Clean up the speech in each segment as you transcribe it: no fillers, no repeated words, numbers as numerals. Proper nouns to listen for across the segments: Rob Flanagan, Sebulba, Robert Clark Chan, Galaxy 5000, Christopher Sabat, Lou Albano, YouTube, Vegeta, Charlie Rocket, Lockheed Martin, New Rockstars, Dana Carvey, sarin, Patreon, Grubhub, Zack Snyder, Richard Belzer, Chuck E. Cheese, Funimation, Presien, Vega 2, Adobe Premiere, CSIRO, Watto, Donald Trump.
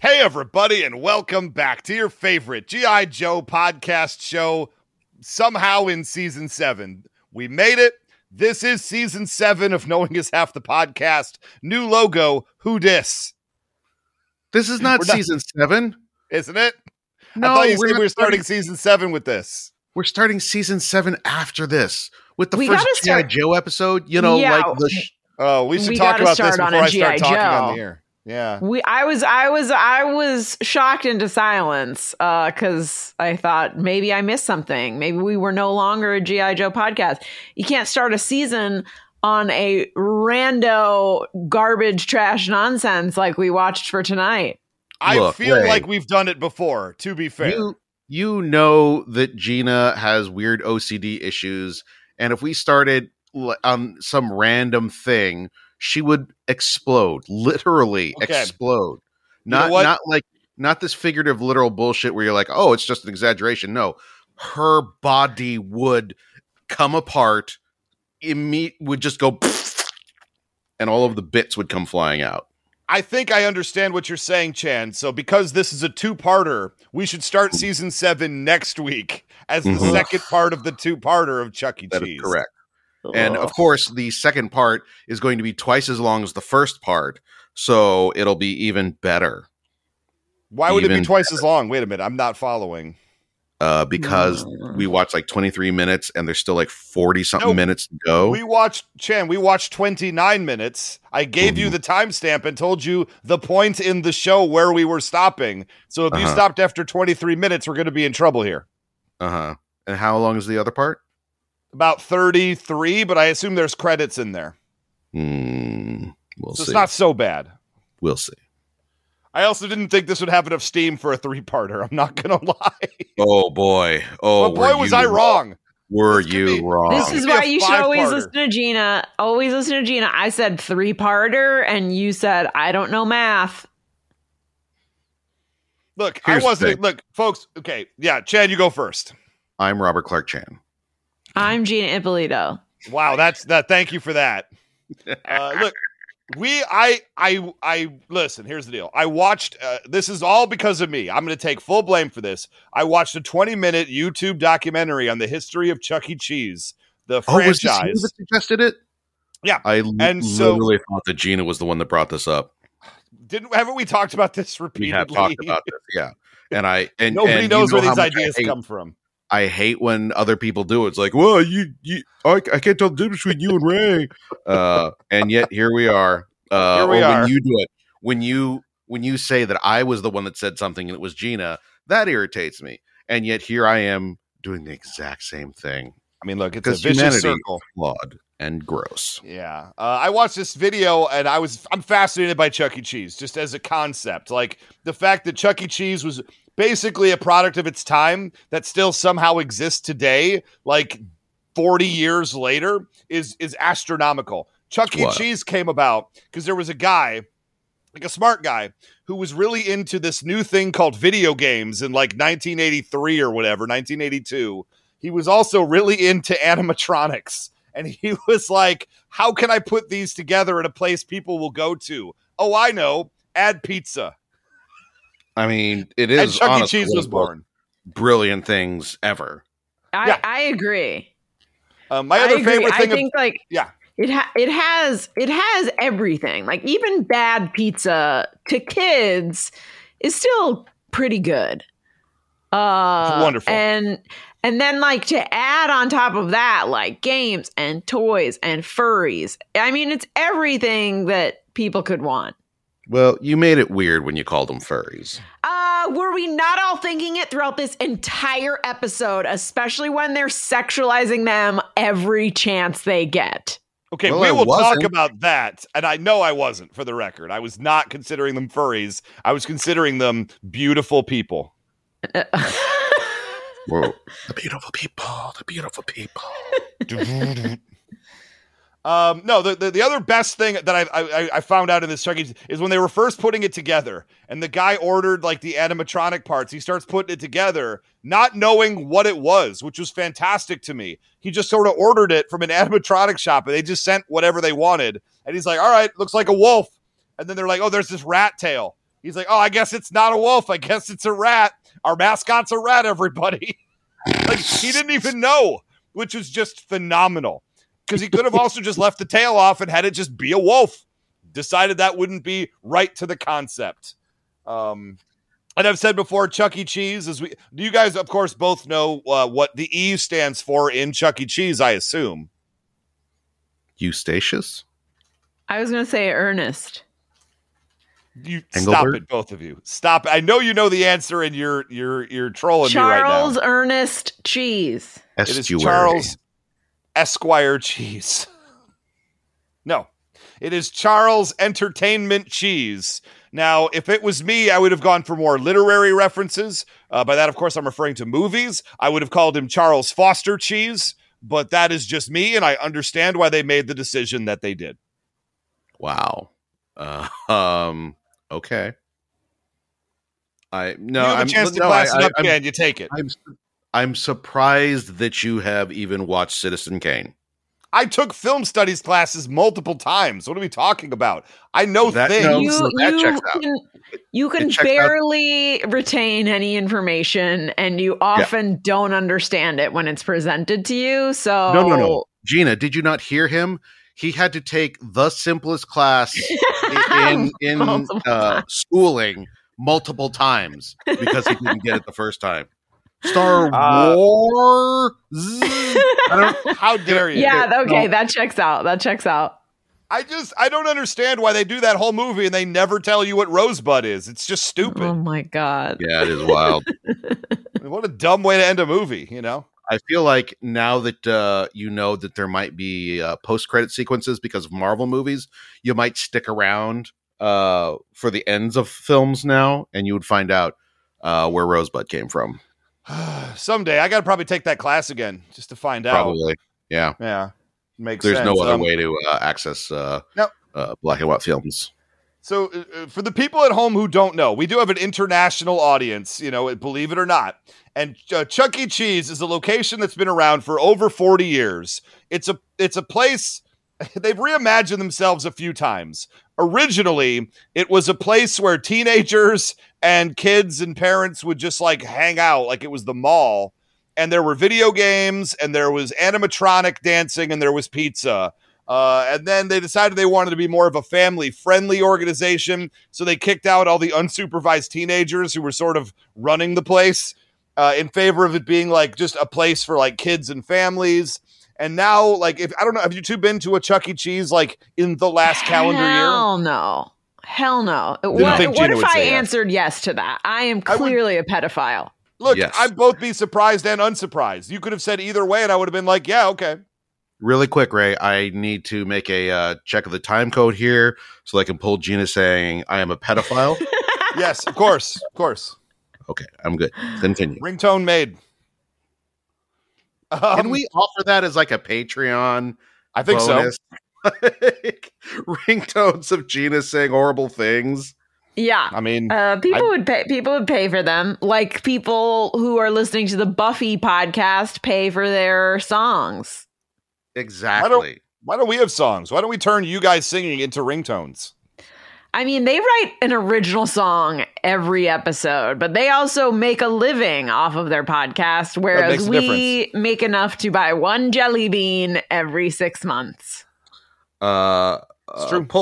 Hey, everybody, and welcome back to your favorite G.I. Joe podcast show, somehow in Season 7. We made it. This is Season 7 of Knowing Is Half the Podcast. New logo, who dis? This is not Season 7. Isn't it? No, I thought you said we were starting Season 7 with this. We're starting Season 7 after this, with the first G.I. Joe episode. You know, yeah, like the... we should talk about this before I start talking on the air. Yeah, I was shocked into silence because I thought maybe I missed something. Maybe we were no longer a G.I. Joe podcast. You can't start a season on a rando garbage trash nonsense like we watched for tonight. I feel like we've done it before, to be fair. You know that Gina has weird OCD issues, and if we started on some random thing, she would explode, literally explode. Not this figurative, literal bullshit where you're like, oh, it's just an exaggeration. No, her body would come apart, would just go, and all of the bits would come flying out. I think I understand what you're saying, Chan. So because this is a two-parter, we should start Season 7 next week as the second part of the two-parter of Chuck E. Cheese. That is correct. And of course, the second part is going to be twice as long as the first part, so it'll be even better. Why would it be twice as long? Wait a minute, I'm not following. Because we watched like 23 minutes, and there's still like 40-something minutes to go. We watched 29 minutes. I gave you the timestamp and told you the point in the show where we were stopping. So if you stopped after 23 minutes, we're going to be in trouble here. And how long is the other part? About 33, but I assume there's credits in there. We'll see. It's not so bad. We'll see. I also didn't think this would have enough steam for a three-parter. I'm not going to lie. Oh, boy. Oh, boy, was I wrong. Were you wrong? This is why you should always listen to Gina. Always listen to Gina. I said three-parter, and you said, I don't know math. Look, I wasn't. Look, folks. Okay. Yeah, Chan, you go first. I'm Robert Clark Chan. I'm Gina Ippolito. Wow, that's that. Thank you for that. Look, I listen. Here's the deal. I watched. This is all because of me. I'm going to take full blame for this. I watched a 20-minute YouTube documentary on the history of Chuck E. Cheese, the franchise. Oh, was this you that suggested it? Yeah, I literally thought that Gina was the one that brought this up. Haven't we talked about this repeatedly? We have talked about this. Yeah, and nobody knows where these ideas come from. I hate when other people do it. It's like, well, I can't tell the difference between you and Ray. And yet here we are. When you do it, when you say that I was the one that said something and it was Gina, that irritates me. And yet here I am doing the exact same thing. I mean, look, it's a vicious circle, flawed and gross. Yeah, I watched this video and I'm fascinated by Chuck E. Cheese just as a concept, like the fact that Chuck E. Cheese was basically a product of its time that still somehow exists today, like 40 years later, is astronomical. Chuck E. Cheese came about because there was a guy, like a smart guy, who was really into this new thing called video games in like 1983 or whatever, 1982. He was also really into animatronics. And he was like, how can I put these together in a place people will go to? Oh, I know. Add pizza. I mean, it is. And Chuck E. Cheese was born. Brilliant things ever. I agree. It has everything. Like even bad pizza to kids is still pretty good. Wonderful. And then like to add on top of that, like games and toys and furries. I mean, it's everything that people could want. Well, you made it weird when you called them furries. Were we not all thinking it throughout this entire episode, especially when they're sexualizing them every chance they get? Okay, well, we will talk about that. And I know I wasn't, for the record. I was not considering them furries. I was considering them beautiful people. Whoa. The beautiful people, the beautiful people. No, the other best thing that I found out in this Chuck E. Cheese is when they were first putting it together and the guy ordered like the animatronic parts, he starts putting it together, not knowing what it was, which was fantastic to me. He just sort of ordered it from an animatronic shop and they just sent whatever they wanted. And he's like, all right, looks like a wolf. And then they're like, oh, there's this rat tail. He's like, oh, I guess it's not a wolf. I guess it's a rat. Our mascot's a rat, everybody. Like, he didn't even know, which was just phenomenal. Because he could have also just left the tail off and had it just be a wolf. Decided that wouldn't be right to the concept. And I've said before, Chuck E. Cheese, you guys, of course, both know what the E stands for in Chuck E. Cheese, I assume. Eustachius? I was going to say Ernest. You Engelbert? Stop it, both of you. Stop. I know you know the answer, and you're trolling me right now. Charles Ernest Cheese. Estuary. It is Charles Esquire Cheese. No, it is Charles Entertainment Cheese. Now, if it was me, I would have gone for more literary references. By that, of course, I'm referring to movies. I would have called him Charles Foster Cheese, but that is just me, and I understand why they made the decision that they did. Wow. Okay. You have a chance to class it up, you take it. I'm surprised that you have even watched Citizen Kane. I took film studies classes multiple times. What are we talking about? I know that things. You can barely retain any information, and you often don't understand it when it's presented to you. So no. Gina, did you not hear him? He had to take the simplest class in schooling multiple times because he didn't get it the first time. Star Wars? How dare you? Yeah, okay, that checks out. I don't understand why they do that whole movie and they never tell you what Rosebud is. It's just stupid. Oh, my God. Yeah, it is wild. What a dumb way to end a movie, you know? I feel like now that you know that there might be post-credit sequences because of Marvel movies, you might stick around for the ends of films now, and you would find out where Rosebud came from. Someday, I got to probably take that class again just to find out. Probably, yeah. Yeah, makes sense. There's no other way to access black and white films. So for the people at home who don't know, we do have an international audience, you know, believe it or not. And Chuck E. Cheese is a location that's been around for over 40 years. It's a place they've reimagined themselves a few times. Originally, it was a place where teenagers and kids and parents would just like hang out like it was the mall. And there were video games and there was animatronic dancing and there was pizza. And then they decided they wanted to be more of a family-friendly organization, so they kicked out all the unsupervised teenagers who were sort of running the place in favor of it being, like, just a place for, like, kids and families. And now, like, I don't know, have you two been to a Chuck E. Cheese, like, in the last calendar year? Hell no. What if I answered yes to that? I am clearly a pedophile. Look, yes. I'd both be surprised and unsurprised. You could have said either way, and I would have been like, yeah, okay. Really quick, Ray, I need to make a check of the time code here so I can pull Gina saying I am a pedophile. Yes, of course. Of course. Okay, I'm good. Continue. Ringtone made. Can we offer that as like a Patreon? I think so. Ringtones of Gina saying horrible things. Yeah. I mean, people would pay for them. Like people who are listening to the Buffy podcast pay for their songs. Exactly. Why don't we have songs? Why don't we turn you guys singing into ringtones? I mean, they write an original song every episode, but they also make a living off of their podcast, whereas we make enough to buy one jelly bean every 6 months. Pull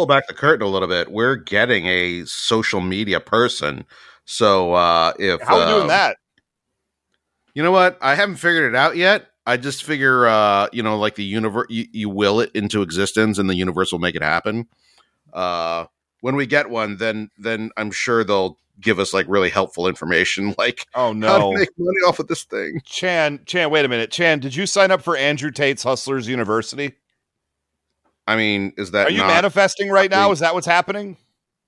back the curtain a little bit. We're getting a social media person. So how are we doing that? You know what? I haven't figured it out yet. I just figure, like the universe, you will it into existence and the universe will make it happen. When we get one, then I'm sure they'll give us like really helpful information. Like, oh no, how to make money off of this thing. Chan, wait a minute. Chan, did you sign up for Andrew Tate's Hustlers University? I mean, are you manifesting right now? Is that what's happening?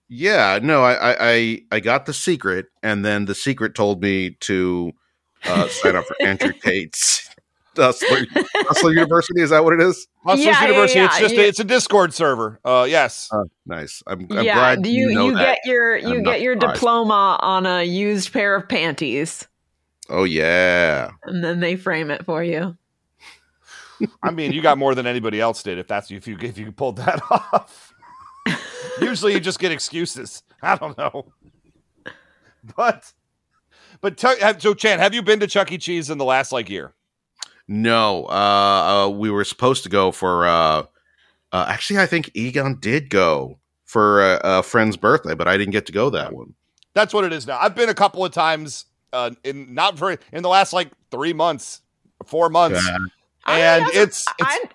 Yeah, no, I got the secret and then the secret told me to sign up for Andrew Tate's. Hustler University, is that what it is? Hustlers University. Yeah, it's just it's a Discord server. Yes. Nice. I'm glad you know that. You get your diploma on a used pair of panties. Oh yeah. And then they frame it for you. I mean, you got more than anybody else did if you pulled that off. Usually you just get excuses. I don't know. So Chan, have you been to Chuck E. Cheese in the last year? No, we were supposed to go for, actually I think Egon did go for a friend's birthday, but I didn't get to go that one. That's what it is now. I've been a couple of times, in the last 3 months, 4 months. Yeah. And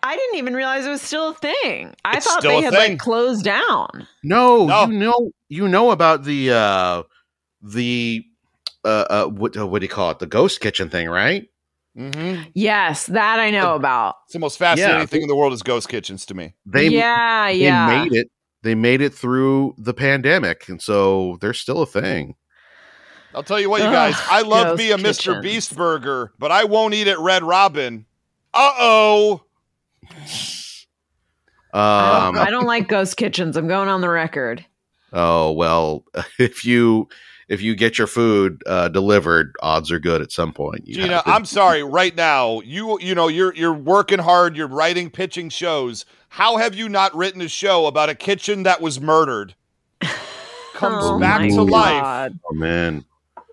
I didn't even realize it was still a thing. I thought they had closed down. No, you know about the what do you call it? The ghost kitchen thing, right? Mm-hmm. Yes, that I know about. It's the most fascinating thing in the world is ghost kitchens to me. They made it through the pandemic, and so they're still a thing. I'll tell you what, you guys, I love me a Mr. Beast burger, but I won't eat at Red Robin. Uh-oh. I don't like ghost kitchens. I'm going on the record. Oh, well, if you get your food delivered, odds are good at some point. Gina, I'm sorry right now. You're working hard, you're writing, pitching shows. How have you not written a show about a kitchen that was murdered? Comes back to life. Oh man.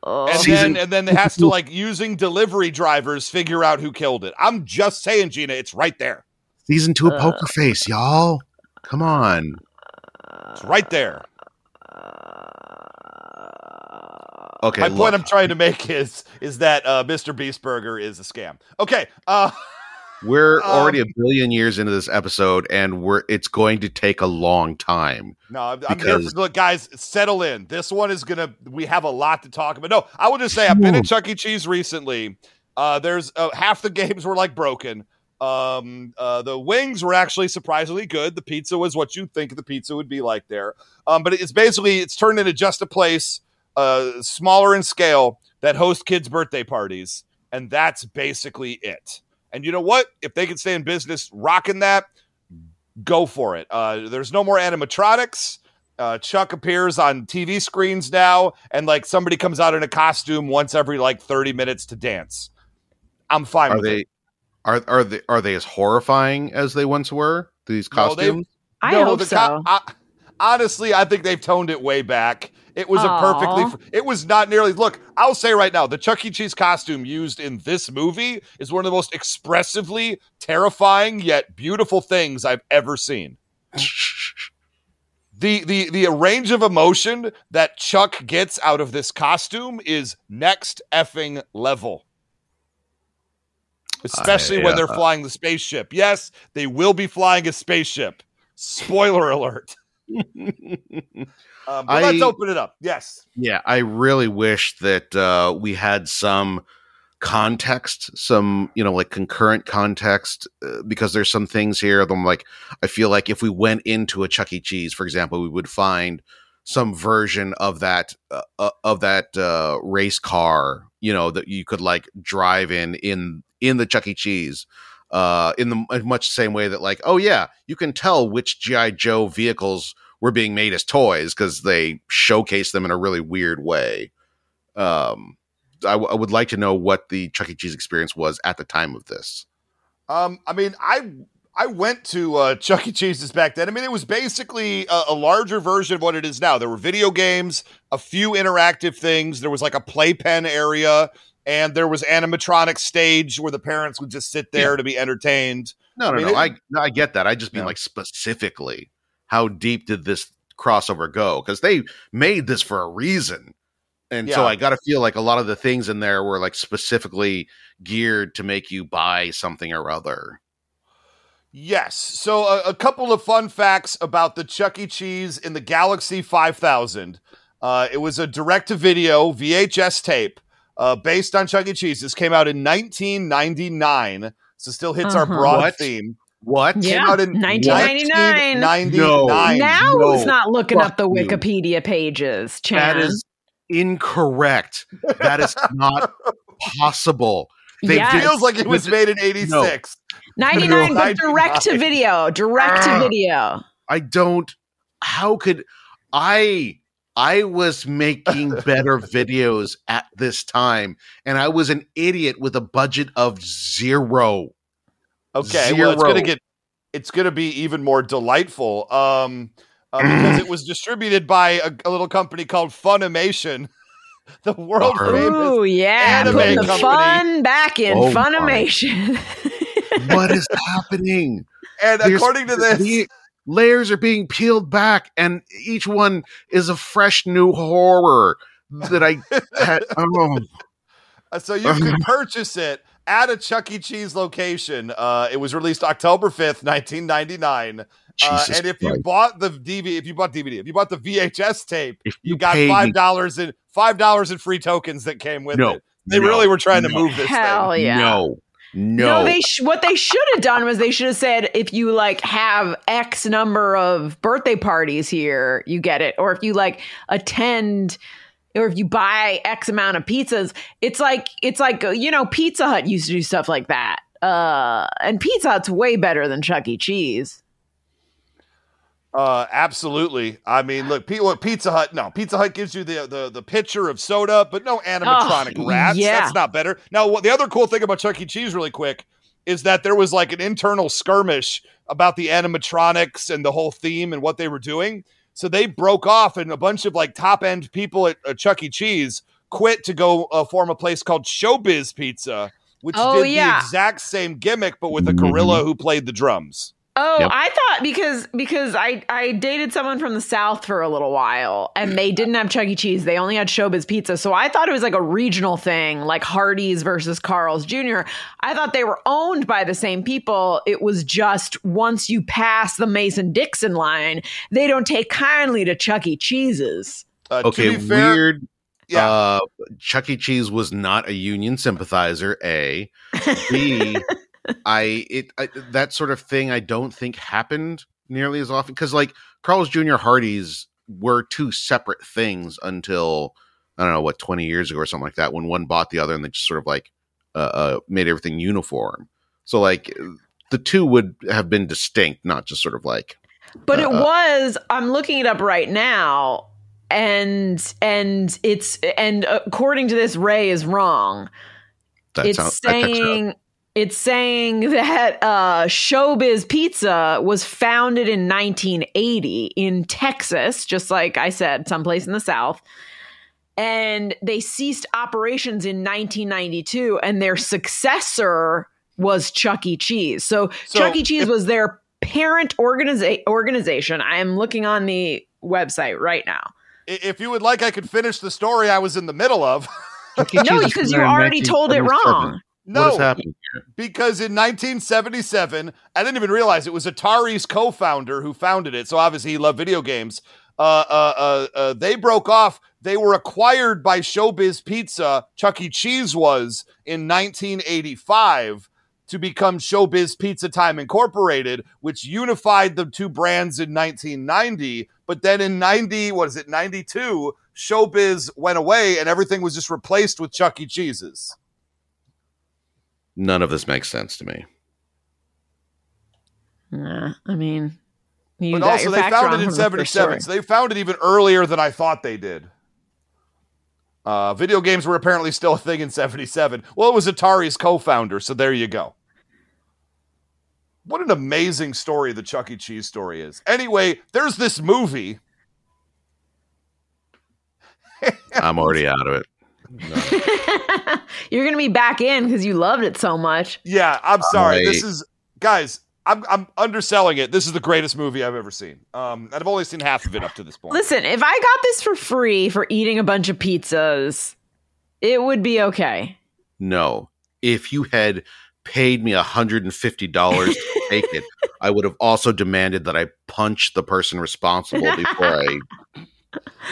And then it has to using delivery drivers figure out who killed it. I'm just saying, Gina, it's right there. Season 2 of Poker Face, y'all. Come on. It's right there. Okay. My point I'm trying to make is that Mr. Beast Burger is a scam. Okay. We're already a billion years into this episode, and it's going to take a long time. Look, guys, settle in. This one is we have a lot to talk about. No, I will just say I've been at Chuck E. Cheese recently. There's half the games were broken. The wings were actually surprisingly good. The pizza was what you think the pizza would be like there. But it's turned into just a place smaller in scale that hosts kids' birthday parties. And that's basically it. And you know what? If they can stay in business rocking that, go for it. There's no more animatronics. Chuck appears on TV screens now, and somebody comes out in a costume once every 30 minutes to dance. I'm fine with it. Are they as horrifying as they once were? These costumes? I hope so. Honestly, I think they've toned it way back. It was it was not nearly. Look, I'll say right now, the Chuck E. Cheese costume used in this movie is one of the most expressively terrifying yet beautiful things I've ever seen. The range of emotion that Chuck gets out of this costume is next effing level. Especially when they're flying the spaceship. Yes, they will be flying a spaceship. Spoiler alert. But let's open it up. Yes. Yeah, I really wish that we had some context, some concurrent context, because there's some things here. I feel like if we went into a Chuck E. Cheese, for example, we would find some version of that race car. That you could drive in the Chuck E. Cheese. In the much same way that you can tell which G.I. Joe vehicles were being made as toys because they showcase them in a really weird way. I would like to know what the Chuck E. Cheese experience was at the time of this. I went to Chuck E. Cheese's back then. It was basically a larger version of what it is now. There were video games, a few interactive things. There was a playpen area. And there was animatronic stage where the parents would just sit there to be entertained. I get that. I just mean specifically, how deep did this crossover go? Because they made this for a reason. And so I got to feel a lot of the things in there were specifically geared to make you buy something or other. Yes. So a couple of fun facts about the Chuck E. Cheese in the Galaxy 5000. It was a direct-to-video VHS tape. Based on Chuck E. Cheese. This came out in 1999, so still hits our broad theme. What? Yeah, came out in 1999. 1999. Now who's not looking up the Wikipedia pages, Chad? That is incorrect. That is not possible. It feels like it was made in 86. 99, but direct to video. Direct to video. I was making better videos at this time, and I was an idiot with a budget of zero. Okay, zero. Well, it's going to be even more delightful because it was distributed by a little company called Funimation. the world famous anime company. Fun back in Funimation. What is happening? And according to this, the layers are being peeled back, and each one is a fresh new horror that I had. So you can purchase it at a Chuck E. Cheese location. It was released October 5th, 1999. And if you bought the DVD, if you bought the VHS tape, you got $5 in free tokens that came with it. They really were trying to move this thing. Yeah. No, they what they should have done was they should have said, if you like have X number of birthday parties here, you get it. Or if you like attend, or if you buy X amount of pizzas, it's like, you know, Pizza Hut used to do stuff like that. And Pizza Hut's way better than Chuck E. Cheese. Absolutely. I mean, look, Pizza Hut. No, Pizza Hut gives you the pitcher of soda, but no animatronic rats. Yeah. That's not better. Now, the other cool thing about Chuck E. Cheese, really quick, is that there was like an internal skirmish about the animatronics and the whole theme and what they were doing. So they broke off, and a bunch of like top end people at Chuck E. Cheese quit to go form a place called Showbiz Pizza, which the exact same gimmick, but with a gorilla who played the drums. Oh, yep. I thought because I dated someone from the South for a little while, and they didn't have Chuck E. Cheese. They only had Showbiz Pizza. So I thought it was like a regional thing, like Hardee's versus Carl's Jr. I thought they were owned by the same people. It was just once you pass the Mason-Dixon line, they don't take kindly to Chuck E. Cheese's. Okay, weird. Yeah. Chuck E. Cheese was not a union sympathizer, A. B... that sort of thing I don't think happened nearly as often, because like Carl's Jr. Hardee's were two separate things until I don't know what 20 years ago or something like that, when one bought the other and they just sort of like made everything uniform. So like the two would have been distinct, not just sort of like. But it was. I'm looking it up right now, and according to this, Ray is wrong. It's saying that Showbiz Pizza was founded in 1980 in Texas, just like I said, someplace in the South. And they ceased operations in 1992, and their successor was Chuck E. Cheese. So Chuck E. Cheese was their parent organization. I am looking on the website right now. If you would like, I could finish the story I was in the middle of. No, because you already told it wrong. No, because in 1977, I didn't even realize it was Atari's co-founder who founded it. So obviously he loved video games. They broke off. They were acquired by Showbiz Pizza. Chuck E. Cheese was in 1985 to become Showbiz Pizza Time Incorporated, which unified the two brands in 1990. But then in 92, Showbiz went away and everything was just replaced with Chuck E. Cheese's. None of this makes sense to me. Nah, I mean, but also they found it in 77, so they found it even earlier than I thought they did. Video games were apparently still a thing in 77. Well, it was Atari's co-founder, so there you go. What an amazing story the Chuck E. Cheese story is. Anyway, there's this movie. I'm already out of it. No. You're gonna be back in because you loved it so much. Yeah, I'm sorry. This is, guys, I'm underselling it. This is the greatest movie I've ever seen. And I've only seen half of it up to this point. Listen, if I got this for free for eating a bunch of pizzas, it would be okay. No, if you had paid me $150 to take it, I would have also demanded that I punch the person responsible before I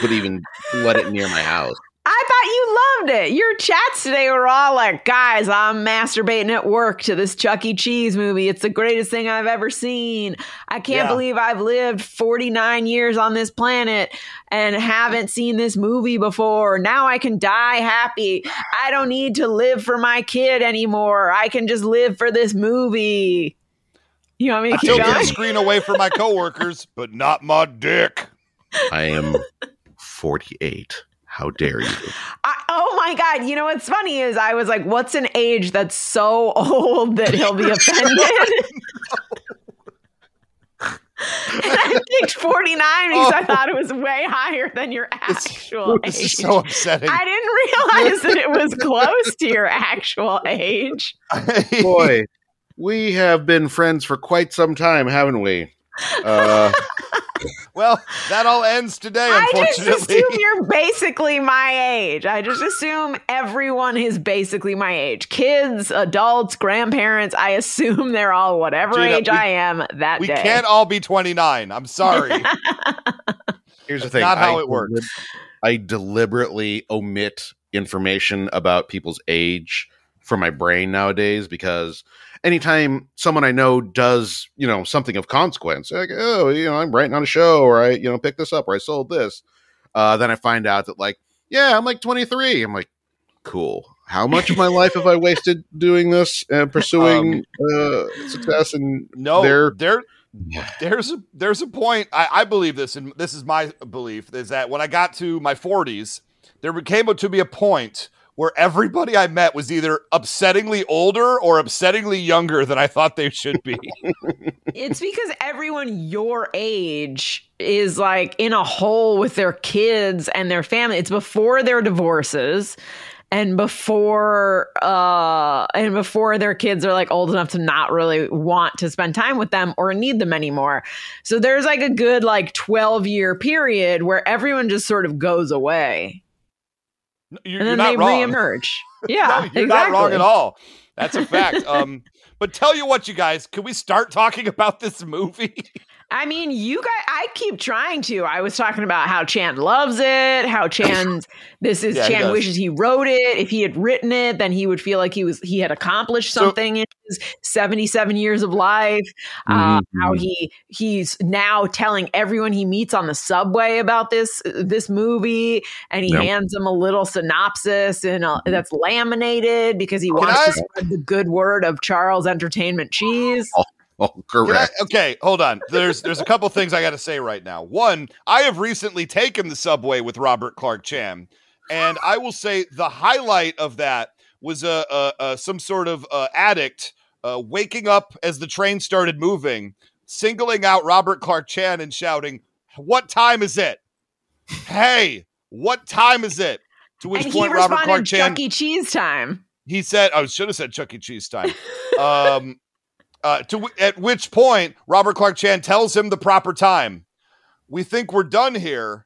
would even let it near my house. I thought you loved it. Your chats today were all like, guys, I'm masturbating at work to this Chuck E. Cheese movie. It's the greatest thing I've ever seen. I can't believe I've lived 49 years on this planet and haven't seen this movie before. Now I can die happy. I don't need to live for my kid anymore. I can just live for this movie. You want me to keep going? I took the screen away from my coworkers, but not my dick. I am 48. How dare you? Oh, my God. You know, what's funny is I was like, what's an age that's so old that he'll be offended? And I'm picked 49 because I thought it was way higher than your actual age. This is so upsetting. I didn't realize that it was close to your actual age. Boy, we have been friends for quite some time, haven't we? Well, that all ends today, unfortunately. I just assume you're basically my age. I just assume everyone is basically my age. Kids, adults, grandparents. I assume they're all whatever age I am that day. We can't all be 29. I'm sorry. Here's the thing. That's not how it works. I deliberately omit information about people's age from my brain nowadays because anytime someone I know does, you know, something of consequence, like, oh, you know, I'm writing on a show, or I, you know, picked this up, or I sold this. Then I find out that, like, yeah, I'm like 23. I'm like, cool. How much of my life have I wasted doing this and pursuing success? And no, there's a point. I believe this, and this is my belief, is that when I got to my 40s, there came to be a point where everybody I met was either upsettingly older or upsettingly younger than I thought they should be. It's because everyone your age is like in a hole with their kids and their family. It's before their divorces and before their kids are like old enough to not really want to spend time with them or need them anymore. So there's like a good like 12-year period where everyone just sort of goes away. You're not wrong. Reemerge. Yeah, no, you're exactly not wrong at all. That's a fact. But tell you what, you guys, can we start talking about this movie? I mean, you guys, I keep trying to. I was talking about how Chan loves it, how Chan's Chan wishes he wrote it. If he had written it, then he would feel like he had accomplished something in his 77 years of life. How he's now telling everyone he meets on the subway about this movie, and he hands them a little synopsis that's laminated because he wants to spread the good word of Charles Entertainment Cheese. Oh, correct. Okay, hold on. There's a couple things I got to say right now. One, I have recently taken the subway with Robert Clark Chan, and I will say the highlight of that was some sort of addict waking up as the train started moving, singling out Robert Clark Chan and shouting, "What time is it? Hey, what time is it?" To which point Robert Clark Chan, "Chuck E. Cheese time." He said, "I should have said Chuck E. Cheese time." At which point Robert Clark Chan tells him the proper time. We think we're done here,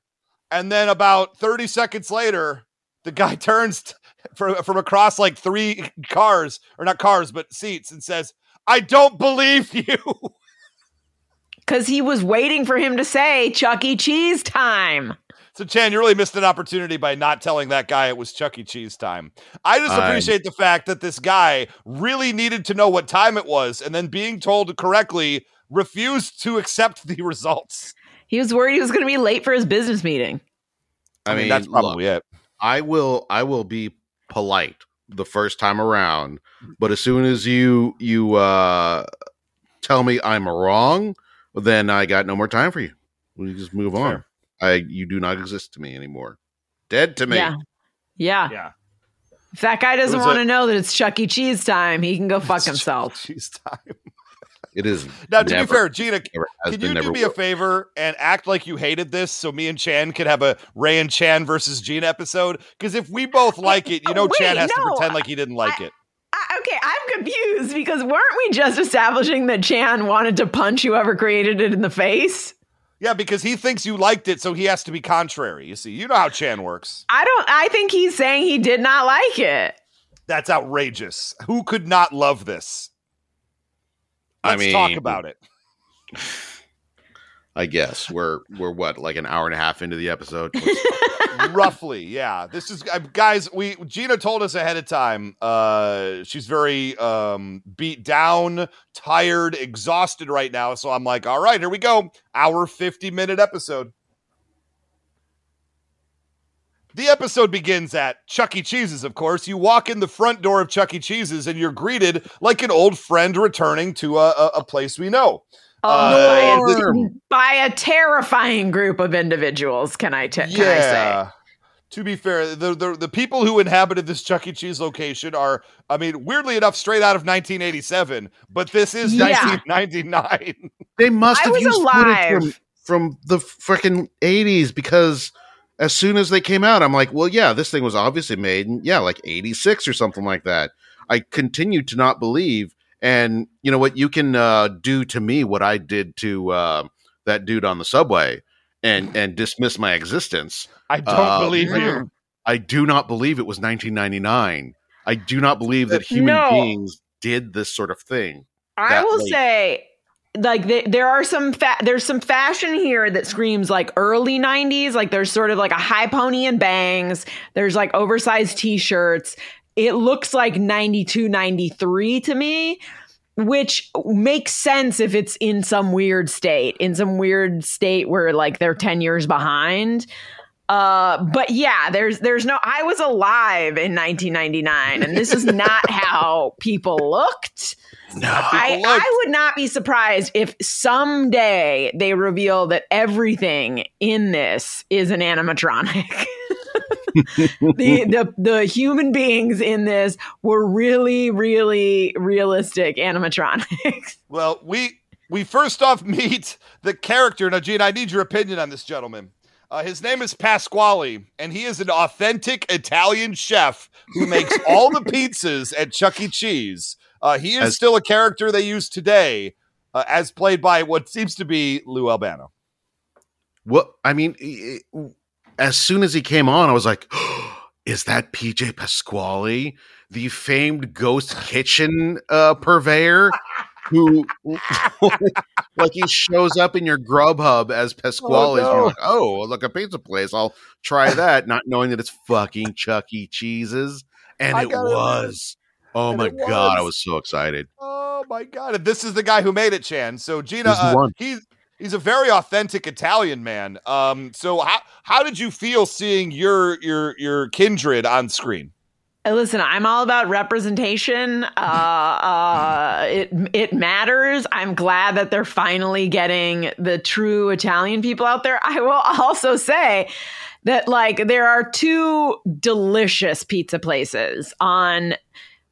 and then about 30 seconds later, the guy turns from across like three cars, or not cars, but seats, and says, "I don't believe you." Because he was waiting for him to say Chuck E. Cheese time. So Chan, you really missed an opportunity by not telling that guy it was Chuck E. Cheese time. I just appreciate the fact that this guy really needed to know what time it was, and then being told correctly, refused to accept the results. He was worried he was going to be late for his business meeting. I mean that's probably it. I will be polite the first time around, but as soon as you tell me I'm wrong, then I got no more time for you. We just move on. You do not exist to me anymore. Dead to me. Yeah. If that guy doesn't want to know that it's Chuck E. Cheese time, he can go fuck himself. Chuck E. Cheese time. It is. Now, to be fair, Gina, can you do me a favor and act like you hated this so me and Chan could have a Ray and Chan versus Gina episode? Because if we both like it, Chan has to pretend like he didn't like it. Okay, I'm confused because weren't we just establishing that Chan wanted to punch whoever created it in the face? Yeah, because he thinks you liked it, so he has to be contrary. You see, you know how Chan works. I think he's saying he did not like it. That's outrageous. Who could not love this? Let's talk about it. I guess we're what, like an hour and a half into the episode? Roughly, yeah. This is, guys, Gina told us ahead of time. She's very beat down, tired, exhausted right now. So I'm like, all right, here we go. Hour 50-minute episode. The episode begins at Chuck E. Cheese's, of course. You walk in the front door of Chuck E. Cheese's and you're greeted like an old friend returning to a place we know. By a terrifying group of individuals, can I say? To be fair, the people who inhabited this Chuck E. Cheese location are, I mean, weirdly enough, straight out of 1987, but this is 1999. They must have used footage from from the freaking 80s, because as soon as they came out, I'm like, well, yeah, this thing was obviously made in, like 86 or something like that. I continue to not believe. And you know what? You can do to me what I did to that dude on the subway and dismiss my existence. I don't believe you. I do not believe it was 1999. I do not believe that human beings did this sort of thing. I will say, like, there are some there's some fashion here that screams like early 90s. Like, there's sort of like a high pony and bangs. There's like oversized T-shirts. It looks like 92, 93 to me, which makes sense if it's in some weird state where like they're 10 years behind. But yeah, there's no, I was alive in 1999 and this is not how people looked. No, I would not be surprised if someday they reveal that everything in this is an animatronic. The human beings in this were really, really realistic animatronics. Well, we first off meet the character. Now, Gene, I need your opinion on this gentleman. His name is Pasqually, and he is an authentic Italian chef who makes all the pizzas at Chuck E. Cheese. He is still a character they use today, as played by what seems to be Lou Albano. Well, I mean, as soon as he came on, I was like, oh, is that PJ Pasqually, the famed ghost kitchen purveyor who like he shows up in your Grubhub as Pasqually? Oh, no. And you're like, oh, look, a pizza place. I'll try that. Not knowing that it's fucking Chuck E. Cheese's. And it was. Oh, my God. I was so excited. Oh, my God. And this is the guy who made it, Chan. So, Gina, He's a very authentic Italian man. So how did you feel seeing your kindred on screen? Listen, I'm all about representation. It matters. I'm glad that they're finally getting the true Italian people out there. I will also say that, like, there are two delicious pizza places on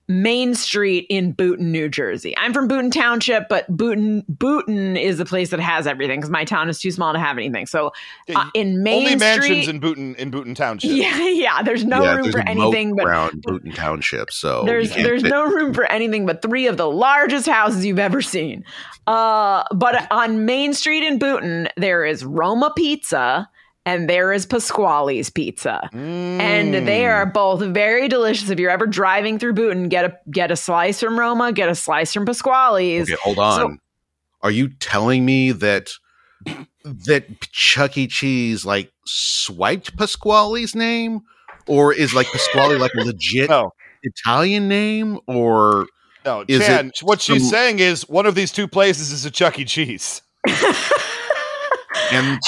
Main Street in Booton, New Jersey. I'm from Booton Township, but Booton is the place that has everything because my town is too small to have anything. So in Main Street, only mansions in Booton Township. Yeah. There's no room for anything but Booton Township. So there's no room for anything but three of the largest houses you've ever seen. But on Main Street in Booton, there is Roma Pizza. And there is Pasquale's Pizza. And they are both very delicious. If you're ever driving through Booton, get a slice from Roma, get a slice from Pasquale's. Okay, hold on. So, are you telling me that Chuck E. Cheese like swiped Pasquale's name? Or is like Pasqually like a legit Italian name? Or no, Chan, what she's saying is one of these two places is a Chuck E. Cheese. And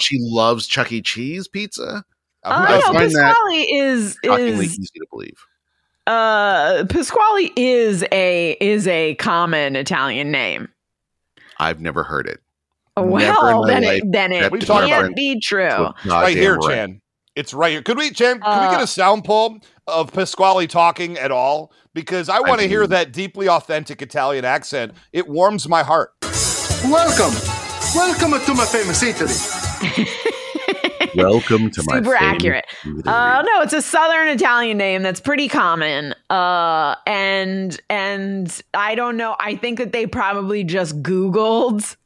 she loves Chuck E. Cheese pizza. Pasqually is easy to believe. Pasqually is a common Italian name. I've never heard it. Well, then it can't be true. So right here, right. Chan. It's right here. Could we, Chan? Can we get a sound poll of Pasqually talking at all? Because I want to hear that deeply authentic Italian accent. It warms my heart. Welcome to my famous Italy. Welcome to my super accurate. No, it's a Southern Italian name that's pretty common. And I don't know. I think that they probably just Googled.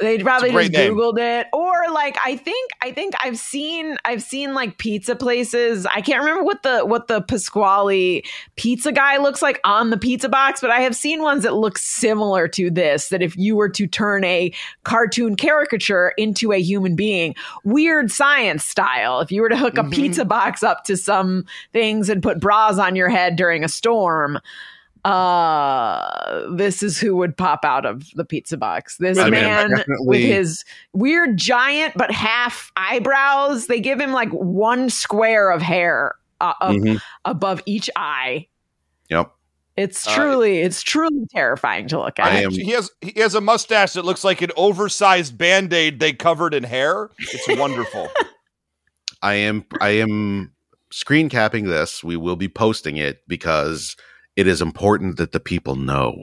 Googled it, or like I think I've seen like pizza places. I can't remember what the Pasqually pizza guy looks like on the pizza box, but I have seen ones that look similar to this. That if you were to turn a cartoon caricature into a human being, Weird Science style, if you were to hook a pizza box up to some things and put bras on your head during a storm. This is who would pop out of the pizza box. This man with his weird giant but half eyebrows. They give him like one square of hair above each eye. Yep. It's truly terrifying to look at. He has a mustache that looks like an oversized Band-Aid they covered in hair. It's wonderful. I am screen capping this. We will be posting it because it is important that the people know.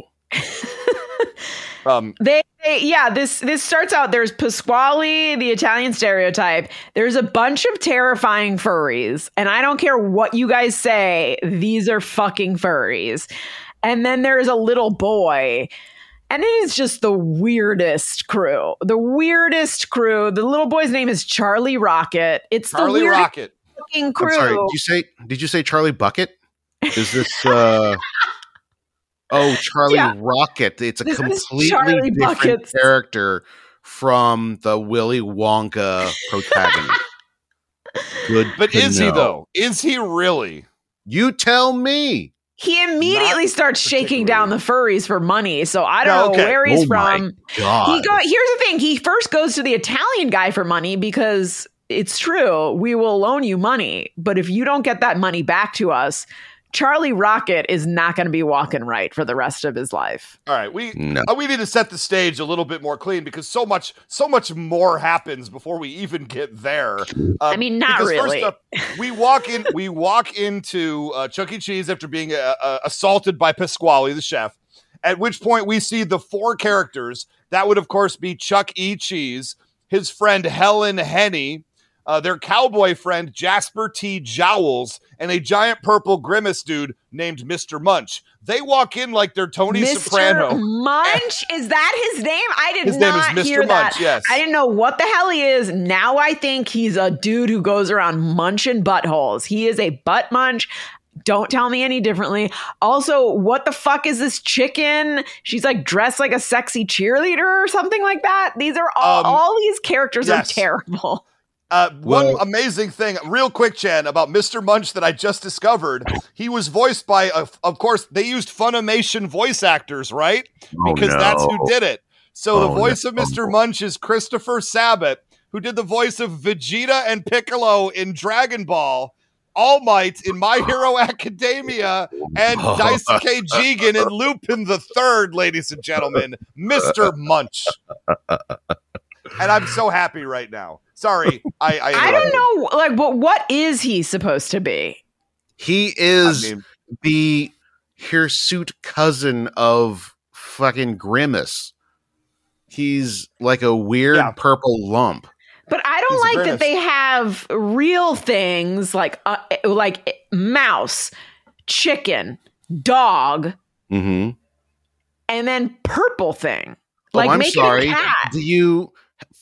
This starts out, there's Pasqually, the Italian stereotype. There's a bunch of terrifying furries, and I don't care what you guys say, these are fucking furries. And then there's a little boy. And it is just the weirdest crew. The weirdest crew. The little boy's name is Charlie Rocket. It's Charlie the weirdest Rocket. Fucking crew. I'm sorry, did you say Charlie Bucket? Is this Oh, Charlie Rocket. It's a completely different Buckets. Character from the Willy Wonka protagonist. Good. But is he though? Is he really? You tell me. He immediately starts shaking down the furries for money. So I don't know where he's from. God. Here's the thing. He first goes to the Italian guy for money because it's true. We will loan you money. But if you don't get that money back to us, Charlie Rocket is not going to be walking right for the rest of his life. All right. We need to set the stage a little bit more clean because so much more happens before we even get there. Not really. First up, we walk into Chuck E. Cheese after being assaulted by Pasqually, the chef, at which point we see the four characters. That would, of course, be Chuck E. Cheese, his friend Helen Henny, their cowboy friend Jasper T. Jowles, and a giant purple grimace dude named Mr. Munch. They walk in like they're Tony Soprano. Mr. Munch? Is that his name? I did his not name is Mr. hear Munch, that. Yes. I didn't know what the hell he is. Now I think he's a dude who goes around munching buttholes. He is a butt munch. Don't tell me any differently. Also, what the fuck is this chicken? She's like dressed like a sexy cheerleader or something like that. These are all these characters are terrible. One amazing thing, real quick, Chan, about Mr. Munch that I just discovered. He was voiced by, of course, they used Funimation voice actors, right? Because that's who did it. So the voice of Mr. Munch is Christopher Sabat, who did the voice of Vegeta and Piccolo in Dragon Ball, All Might in My Hero Academia, and Daisuke Jigen in Lupin the Third, ladies and gentlemen, Mr. Munch. And I'm so happy right now. Sorry, I don't know. Like, what is he supposed to be? He is the hirsute cousin of fucking Grimace. He's like a weird purple lump. But I don't like that they have real things like mouse, chicken, dog, and then purple thing. Like, I'm sorry. Do you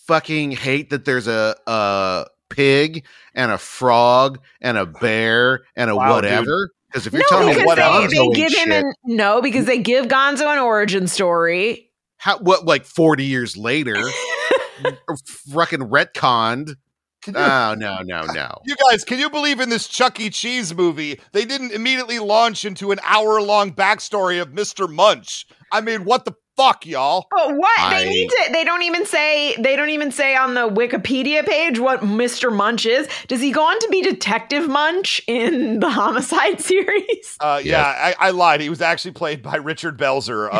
fucking hate that there's a pig and a frog and a bear and a whatever? Because if you're telling me what Gonzo give him shit, because they give Gonzo an origin story. What? Like 40 years later, fucking retconned. No. You guys, can you believe in this Chuck E. Cheese movie? They didn't immediately launch into an hour-long backstory of Mr. Munch. I mean, what the fuck, y'all? But what they need to, they don't even say on the Wikipedia page what Mr. Munch is. Does he go on to be Detective Munch in the Homicide series? I lied. He was actually played by Richard Belzer.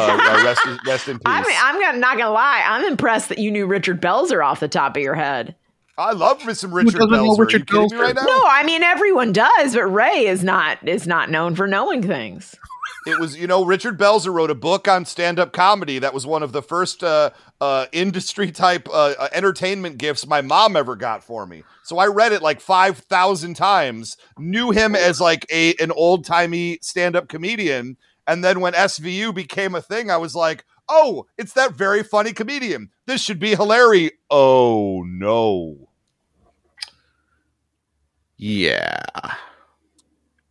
Rest in peace. I mean, I'm not gonna lie. I'm impressed that you knew Richard Belzer off the top of your head. I love some Richard Belzer. Richard Belzer right now? No, I mean everyone does, but Ray is not known for knowing things. It was, Richard Belzer wrote a book on stand-up comedy that was one of the first industry-type entertainment gifts my mom ever got for me. So I read it like 5,000 times, knew him as like an old-timey stand-up comedian, and then when SVU became a thing, I was like, oh, it's that very funny comedian. This should be hilarious. Oh, no. Yeah.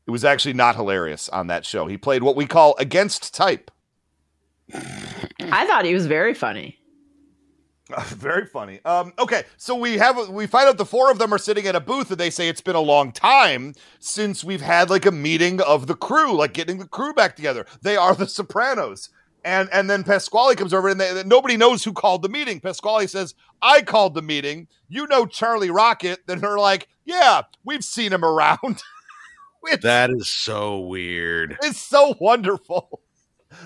It was actually not hilarious on that show. He played what we call against type. I thought he was very funny. Very funny. Okay, so we find out the four of them are sitting at a booth, and they say it's been a long time since we've had like a meeting of the crew, like getting the crew back together. They are the Sopranos. And then Pasqually comes over, and nobody knows who called the meeting. Pasqually says, I called the meeting. You know Charlie Rocket. Then they're like, yeah, we've seen him around. That is so weird. It's so wonderful.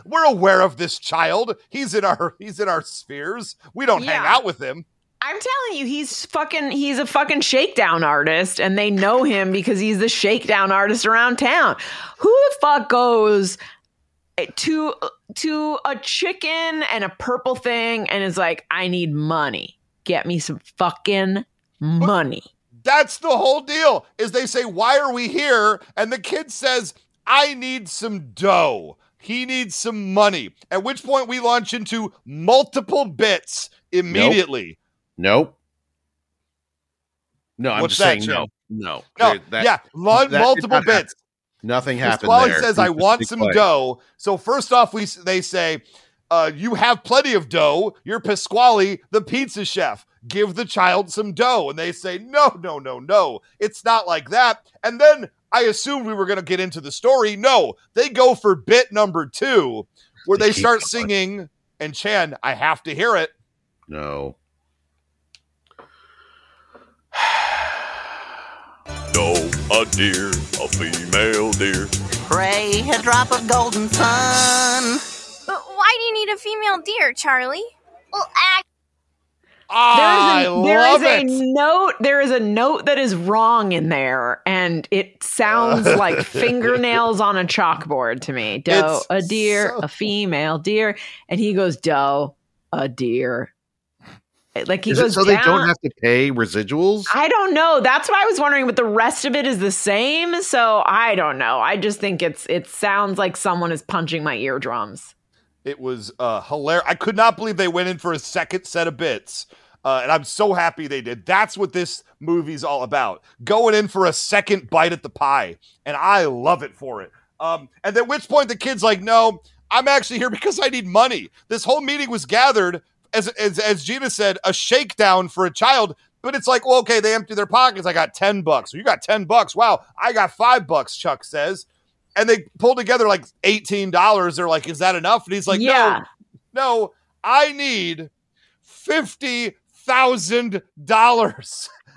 We're aware of this child. He's in our spheres. We don't hang out with him. I'm telling you, he's a fucking shakedown artist, and they know him because he's the shakedown artist around town. Who the fuck goes to a chicken and a purple thing and is like, I need money. Get me some fucking money. That's the whole deal, is they say, why are we here? And the kid says, I need some dough. He needs some money. At which point we launch into multiple bits immediately. Nope. No, I'm What's just that, saying Joe? No. That, yeah, multiple bits. Happen. Nothing happened there. Pasqually says, I want some dough. So first off, they say, you have plenty of dough. You're Pasqually, the pizza chef. Give the child some dough. And they say, no. It's not like that. And then I assumed we were going to get into the story. No, they go for bit number two, where they start singing, and Chan, I have to hear it. No. No, a deer, a female deer. Pray, a drop of golden sun. But why do you need a female deer, Charlie? Well, There is a note that is wrong in there, and it sounds like fingernails on a chalkboard to me. Doe, a deer, a female deer, and he goes doe, a deer. Like he is goes. It so down. They don't have to pay residuals. I don't know. That's what I was wondering. But the rest of it is the same, so I don't know. I just think it sounds like someone is punching my eardrums. It was hilarious. I could not believe they went in for a second set of bits. And I'm so happy they did. That's what this movie's all about. Going in for a second bite at the pie. And I love it for it. And at which point the kid's like, no, I'm actually here because I need money. This whole meeting was gathered, as Gina said, a shakedown for a child. But it's like, well, okay, they empty their pockets. I got $10. You got $10. Wow, I got $5, Chuck says. And they pull together like $18. They're like, is that enough? And he's like, yeah. No, I need $50,000.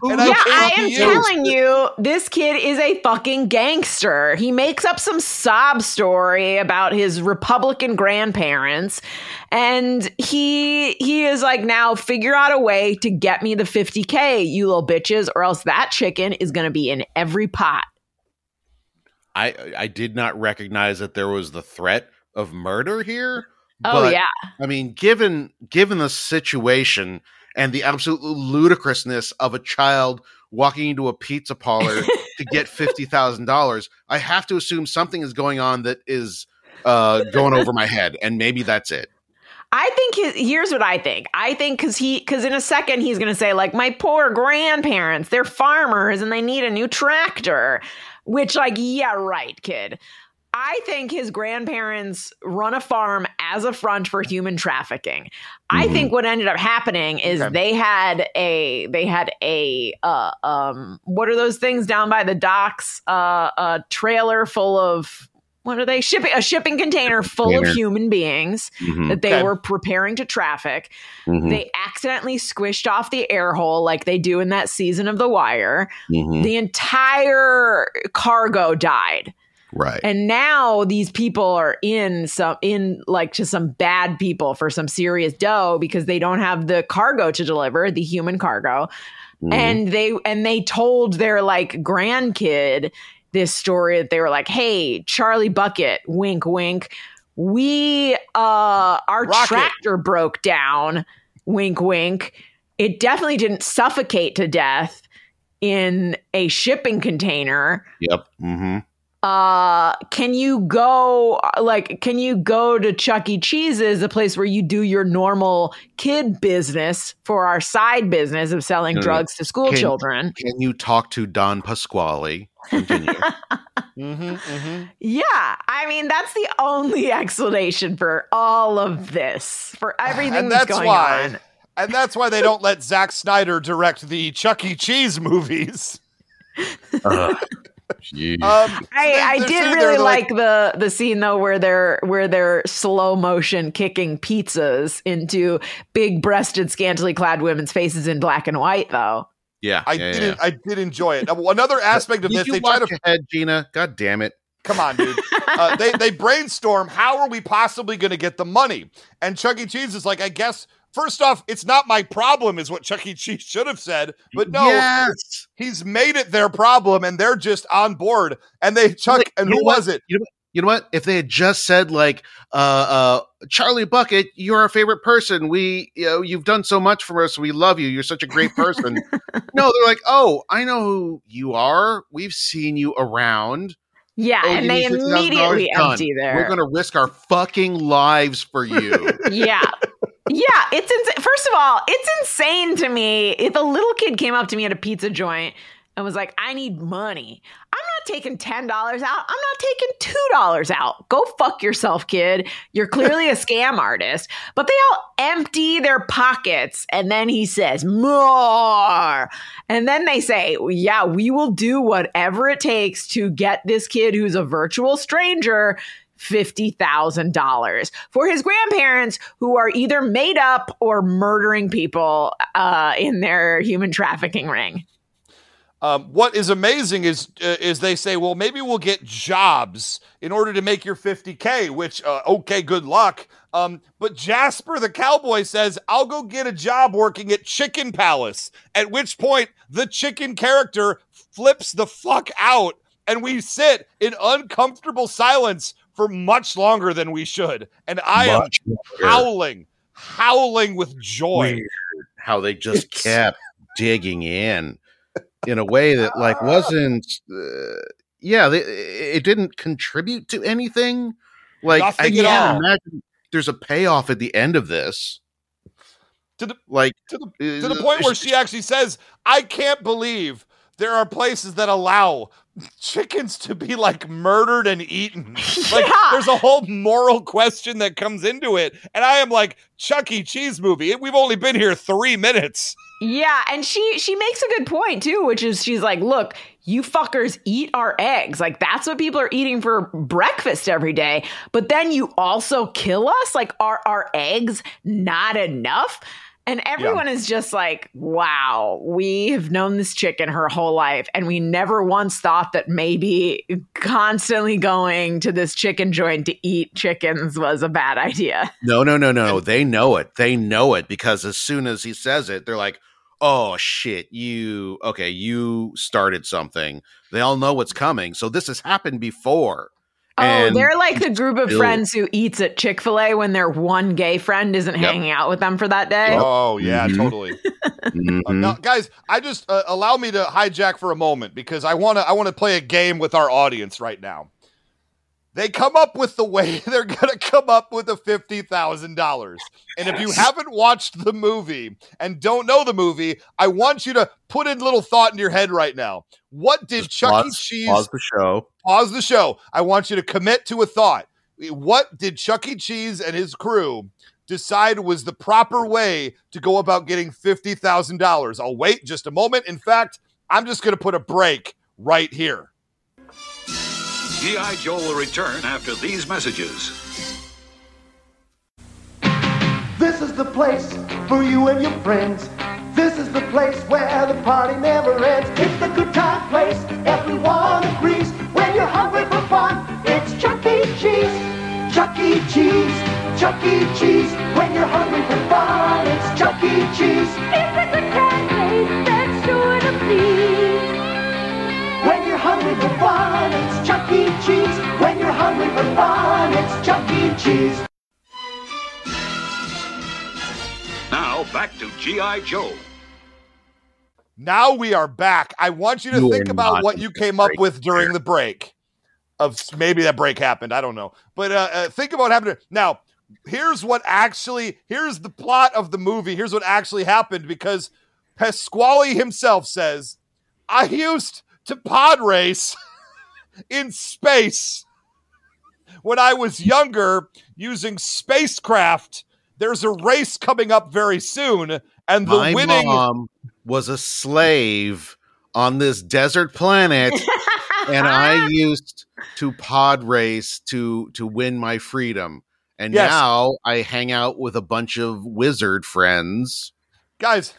And I am telling you, this kid is a fucking gangster. He makes up some sob story about his Republican grandparents, and he is like, now figure out a way to get me the 50K, you little bitches, or else that chicken is going to be in every pot. I did not recognize that there was the threat of murder here. But, yeah. I mean, given the situation and the absolute ludicrousness of a child walking into a pizza parlor to get $50,000, I have to assume something is going on that is going over my head, and maybe that's it. I think here's what I think. I think because in a second he's going to say, like, my poor grandparents, they're farmers and they need a new tractor. Which, like, yeah, right, kid. I think his grandparents run a farm as a front for human trafficking. Mm-hmm. I think what ended up happening is they had a what are those things down by the docks? A trailer full of, what are they? A shipping container full of human beings that they were preparing to traffic. Mm-hmm. They accidentally squished off the air hole like they do in that season of The Wire. Mm-hmm. The entire cargo died. Right. And now these people are in to some bad people for some serious dough because they don't have the cargo to deliver, the human cargo. Mm-hmm. And they told their, like, grandkid this story that they were like, hey, Charlie Bucket, wink, wink. We, our Rocket. Tractor broke down, wink, wink. It definitely didn't suffocate to death in a shipping container. Yep. Mm-hmm. Can you go to Chuck E. Cheese's, the place where you do your normal kid business for our side business of selling drugs to school children? Can you talk to Don Pasqually? Continue. Yeah, I mean, that's the only explanation for all of this, for everything that's going on. And that's why they don't let Zack Snyder direct the Chuck E. Cheese movies. I did really like the scene though where they're slow motion kicking pizzas into big breasted, scantily clad women's faces in black and white though. Yeah, I did. I did enjoy it. Now, another aspect of this, they try to head Gina. God damn it! Come on, dude. They brainstorm. How are we possibly going to get the money? And Chuck E. Cheese is like, I guess. First off, it's not my problem is what Chuck E. Cheese should have said, but no, he's made it their problem and they're just on board. And they Chuck, and who was it? You know what? If they had just said like, Charlie Bucket, you're our favorite person. We, you know, you've done so much for us. We love you. You're such a great person. No, they're like, oh, I know who you are. We've seen you around. Yeah, oh, and they immediately empty there. We're going to risk our fucking lives for you. Yeah. Yeah, it's first of all, it's insane to me. If a little kid came up to me at a pizza joint and was like, I need money, I'm not taking $10 out. I'm not taking $2 out. Go fuck yourself, kid. You're clearly a scam artist. But they all empty their pockets. And then he says, more. And then they say, yeah, we will do whatever it takes to get this kid who's a virtual stranger $50,000 for his grandparents who are either made up or murdering people in their human trafficking ring. What is amazing is they say, well, maybe we'll get jobs in order to make your 50K, which, okay, good luck. But Jasper the cowboy says, I'll go get a job working at Chicken Palace, at which point the chicken character flips the fuck out and we sit in uncomfortable silence for much longer than we should. And I am howling with joy. Weird how they just kept digging in a way that like wasn't it didn't contribute to anything. Like nothing I can't imagine there's a payoff at the end of this to the point where she actually says, I can't believe there are places that allow chickens to be like murdered and eaten. Like there's a whole moral question that comes into it. And I am like, Chuck E. Cheese movie. We've only been here 3 minutes. Yeah, and she makes a good point too, which is she's like, look, you fuckers eat our eggs. Like that's what people are eating for breakfast every day. But then you also kill us. Like are our eggs not enough? And everyone is just like, wow, we have known this chicken her whole life. And we never once thought that maybe constantly going to this chicken joint to eat chickens was a bad idea. No. They know it. They know it because as soon as he says it, they're like, oh, shit, you started something. They all know what's coming. So this has happened before. Oh, they're like the group of friends who eats at Chick-fil-A when their one gay friend isn't hanging out with them for that day. Oh, yeah, totally. Now, guys, I just allow me to hijack for a moment because I want to play a game with our audience right now. They come up with the way they're going to come up with the $50,000. And if you haven't watched the movie and don't know the movie, I want you to put in little thought in your head right now. What did Chuck E. Cheese... Pause the show. Pause the show. I want you to commit to a thought. What did Chuck E. Cheese and his crew decide was the proper way to go about getting $50,000? I'll wait just a moment. In fact, I'm just going to put a break right here. G.I. Joe will return after these messages. This is the place for you and your friends. This is the place where the party never ends. It's the good time place, everyone agrees. When you're hungry for fun, it's Chuck E. Cheese. Chuck E. Cheese, Chuck E. Cheese. When you're hungry for fun, it's Chuck E. Cheese. It's a good time place, that's sure to please. When you're hungry for fun, it's Chuck E. Cheese. When you're hungry for fun, it's Chuck E. Cheese. Now back to G.I. Joe. Now we are back. I want you to think about what you came up with during the break. Of maybe that break happened. I don't know. But think about what happened. Now, here's the plot of the movie. Here's what actually happened because Pasqually himself says, I used to pod race in space when I was younger using spacecraft. There's a race coming up very soon, and my mom was a slave on this desert planet, and I used to pod race to win my freedom. And now I hang out with a bunch of wizard friends. Guys,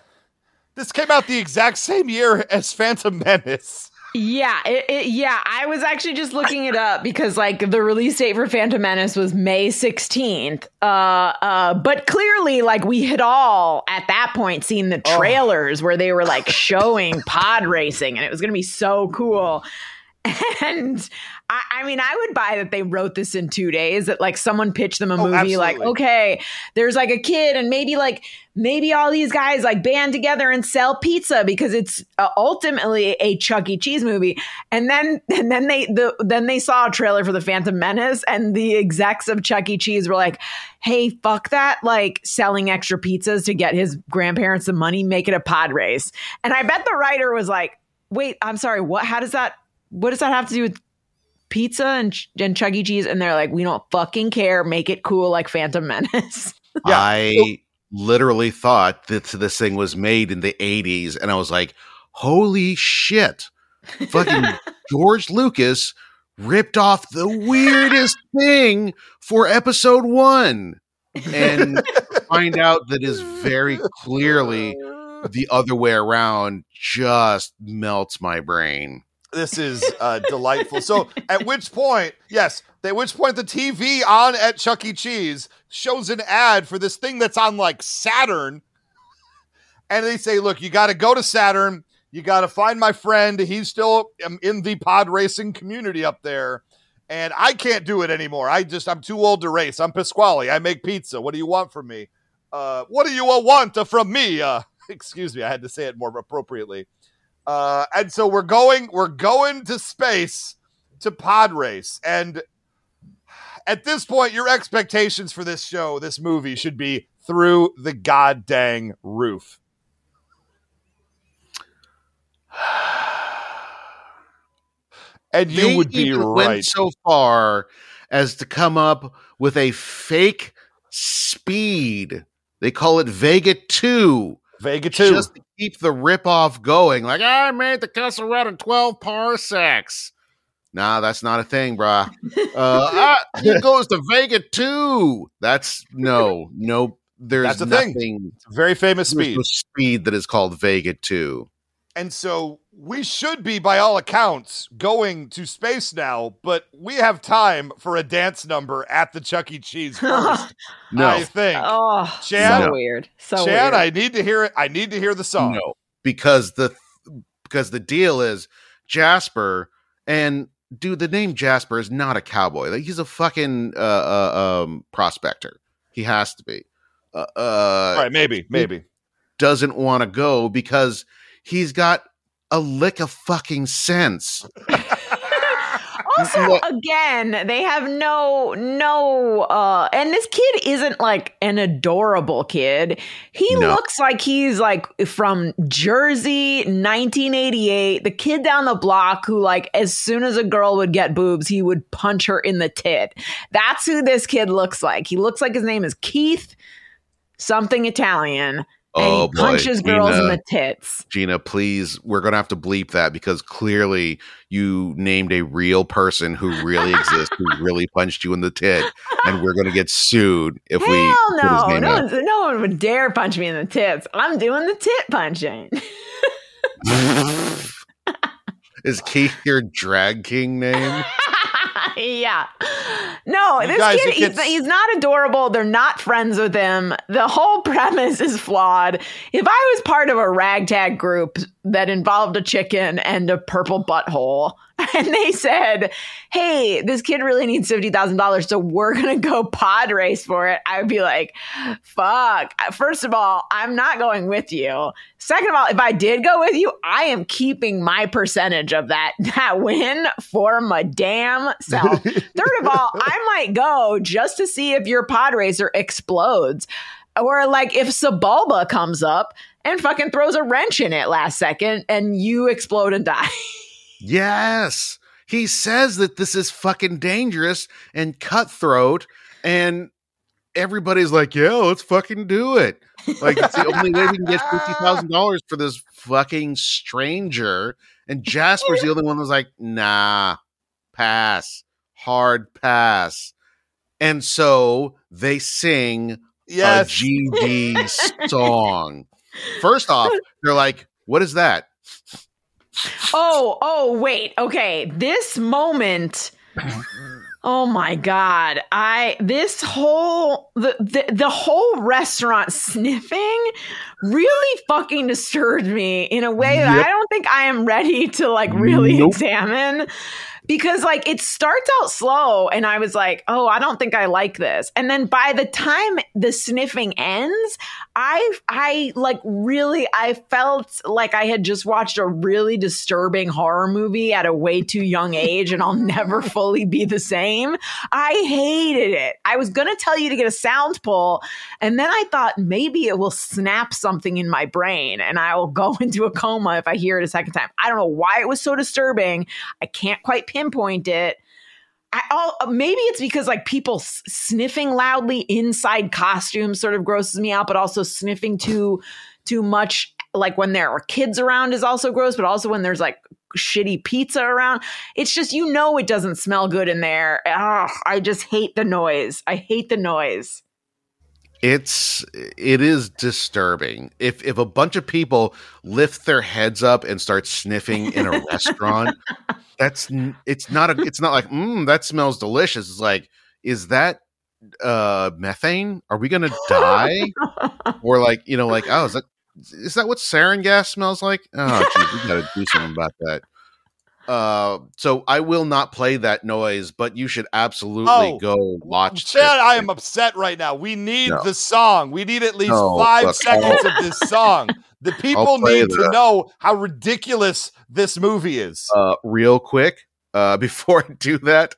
this came out the exact same year as Phantom Menace. Yeah, I was actually just looking it up because like the release date for Phantom Menace was May 16th. But clearly like we had all at that point seen the trailers where they were like showing pod racing and it was going to be so cool. And I mean, I would buy that they wrote this in 2 days, that like someone pitched them a movie, like, okay, there's like a kid and maybe all these guys like band together and sell pizza because it's ultimately a Chuck E. Cheese movie. And then they saw a trailer for The Phantom Menace, and the execs of Chuck E. Cheese were like, hey, fuck that, like selling extra pizzas to get his grandparents some money, make it a pod race. And I bet the writer was like, wait, I'm sorry, what? How does that? What does that have to do with pizza and Chuck E. Cheese? And they're like, we don't fucking care. Make it cool like Phantom Menace. Yeah. I literally thought that this thing was made in the 80s. And I was like, holy shit. Fucking George Lucas ripped off the weirdest thing for episode one. And find out that is very clearly the other way around just melts my brain. This is delightful. So at which point, the TV on at Chuck E. Cheese shows an ad for this thing that's on like Saturn. And they say, look, you got to go to Saturn. You got to find my friend. He's still in the pod racing community up there. And I can't do it anymore. I'm too old to race. I'm Pasqually. I make pizza. What do you want from me? What do you want from me? Excuse me. I had to say it more appropriately. And so we're going to space to pod race. And at this point, your expectations for this show, this movie, should be through the goddamn roof. And you would be right. Went so far as to come up with a fake speed. They call it Vega 2. Vega 2. Just to keep the ripoff going. Like, I made the castle run in 12 parsecs. Nah, that's not a thing, brah. It goes to Vega 2. That's, no, there's nothing. Thing. It's a very famous speed. There's a speed that is called Vega 2. And so we should be, by all accounts, going to space now, but we have time for a dance number at the Chuck E. Cheese first. No. I think. Oh, Chan, so weird. Chan, weird. I need to hear it. I need to hear the song. No, because the deal is Jasper, and dude, the name Jasper is not a cowboy. Like, he's a fucking prospector. He has to be. All right, maybe doesn't want to go because he's got a lick of fucking sense. Also, again, they have no, and this kid isn't like an adorable kid. He looks like he's like from Jersey, 1988, the kid down the block who, like, as soon as a girl would get boobs, he would punch her in the tit. That's who this kid looks like. He looks like his name is Keith, something Italian. And oh, he punches boy. Girls Gina, in the tits. Gina, please, we're going to have to bleep that because clearly you named a real person who really exists, who really punched you in the tit, and we're going to get sued if Hell we no. Put his name out. No one would dare punch me in the tits. I'm doing the tit punching. Is Keith your drag king name? Yeah. No, this kid, he's not adorable. They're not friends with him. The whole premise is flawed. If I was part of a ragtag group that involved a chicken and a purple butthole, and they said, hey, this kid really needs $50,000, so we're going to go pod race for it, I would be like, fuck. First of all, I'm not going with you. Second of all, if I did go with you, I am keeping my percentage of that win for my damn self. Third of all, I might go just to see if your pod racer explodes, or like if Sebulba comes up and fucking throws a wrench in it last second and you explode and die. Yes, he says that this is fucking dangerous and cutthroat, and everybody's like, yeah, let's fucking do it. Like, it's the only way we can get $50,000 for this fucking stranger. And Jasper's the only one that's like, nah, pass, hard pass. And so they sing a GG song. First off, they're like, what is that? Oh, wait. Okay. This moment Oh my God. The whole restaurant sniffing really fucking disturbed me in a way that I don't think I am ready to really examine, because it starts out slow and I was like, oh, I don't think I like this. And then by the time the sniffing ends, I felt like I had just watched a really disturbing horror movie at a way too young age and I'll never fully be the same. I hated it. I was going to tell you to get a sound pull, and then I thought maybe it will snap something in my brain and I will go into a coma if I hear it a second time. I don't know why it was so disturbing. I can't quite pinpoint it. Maybe it's because people sniffing loudly inside costumes sort of grosses me out, but also sniffing too much when there are kids around is also gross, but also when there's shitty pizza around, it's just it doesn't smell good in there. Ugh, I just hate the noise. It is disturbing. If a bunch of people lift their heads up and start sniffing in a restaurant, it's not like, that smells delicious. It's like, is that methane? Are we gonna die? Or oh, is that what sarin gas smells like? Oh, geez, we gotta do something about that. So I will not play that noise, but you should absolutely go watch. Chad, I am upset right now. We need the song. We need at least 5 seconds of this song. The people need to know how ridiculous this movie is. Real quick, before I do that,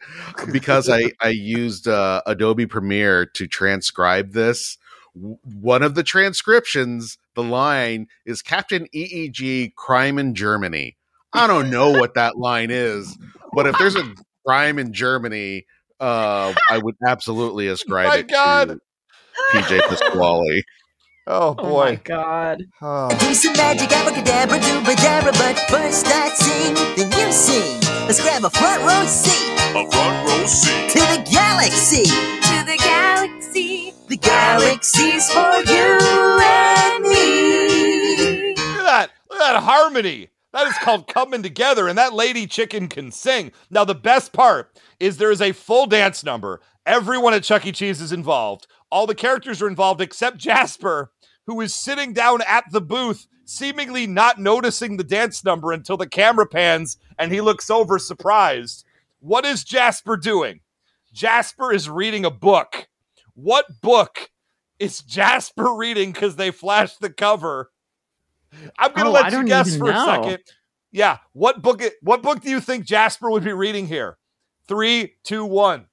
because I used Adobe Premiere to transcribe this. One of the transcriptions, the line is Captain EEG crime in Germany. I don't know what that line is, but if there's a crime in Germany, I would absolutely ascribe to PJ Pasqually. Oh boy! Oh my God! Do some magic, abracadabra, doobadabra, but first I sing, then you sing. Let's grab a front row seat. A front row seat to the galaxy. To the galaxy. The galaxy's for you and me. Look at that! Look at that harmony. That is called Coming Together, and that lady chicken can sing. Now, the best part is there is a full dance number. Everyone at Chuck E. Cheese is involved. All the characters are involved except Jasper, who is sitting down at the booth, seemingly not noticing the dance number until the camera pans, and he looks over surprised. What is Jasper doing? Jasper is reading a book. What book is Jasper reading? Because they flashed the cover. I'm going to let you guess for a second. Yeah. What book do you think Jasper would be reading here? 3, 2, 1.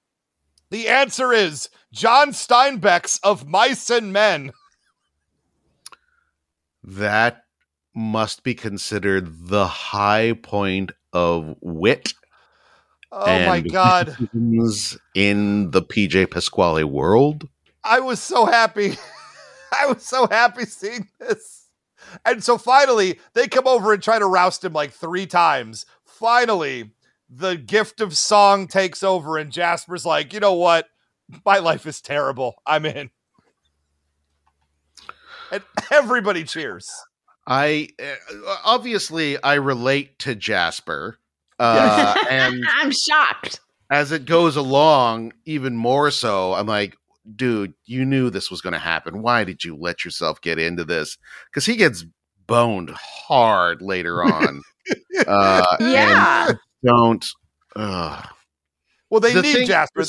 The answer is John Steinbeck's Of Mice and Men. That must be considered the high point of wit. Oh my God. In the PJ Pasqually world. I was so happy. I was so happy seeing this. And so finally, they come over and try to roust him 3 times. Finally, the gift of song takes over, and Jasper's like, you know what? My life is terrible. I'm in. And everybody cheers. I relate to Jasper. And I'm shocked. As it goes along, even more so, I'm like, dude, you knew this was going to happen. Why did you let yourself get into this? Because he gets boned hard later on. Well, they need Jasper.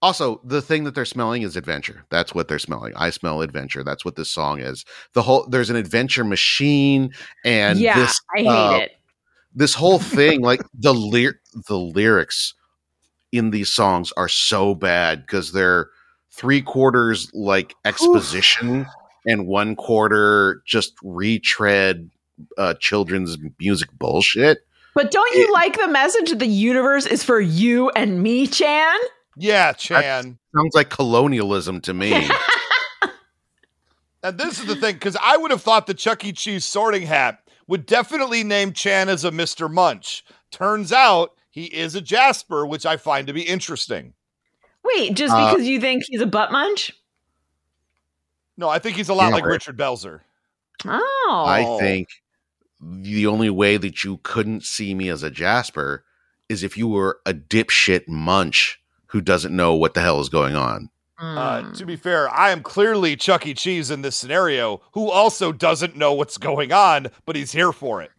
Also, the thing that they're smelling is adventure. That's what they're smelling. I smell adventure. That's what this song is. There's an adventure machine, and I hate it. This whole thing, the lyrics in these songs are so bad because they're 3/4 exposition and 1/4 just retread children's music bullshit. But don't you like the message that the universe is for you and me, Chan? Yeah, Chan. That sounds like colonialism to me. And this is the thing, because I would have thought the Chuck E. Cheese sorting hat would definitely name Chan as a Mr. Munch. Turns out he is a Jasper, which I find to be interesting. Wait, just because you think he's a butt munch? No, I think he's a lot like Richard Belzer. Oh. I think the only way that you couldn't see me as a Jasper is if you were a dipshit munch who doesn't know what the hell is going on. To be fair, I am clearly Chuck E. Cheese in this scenario, who also doesn't know what's going on, but he's here for it.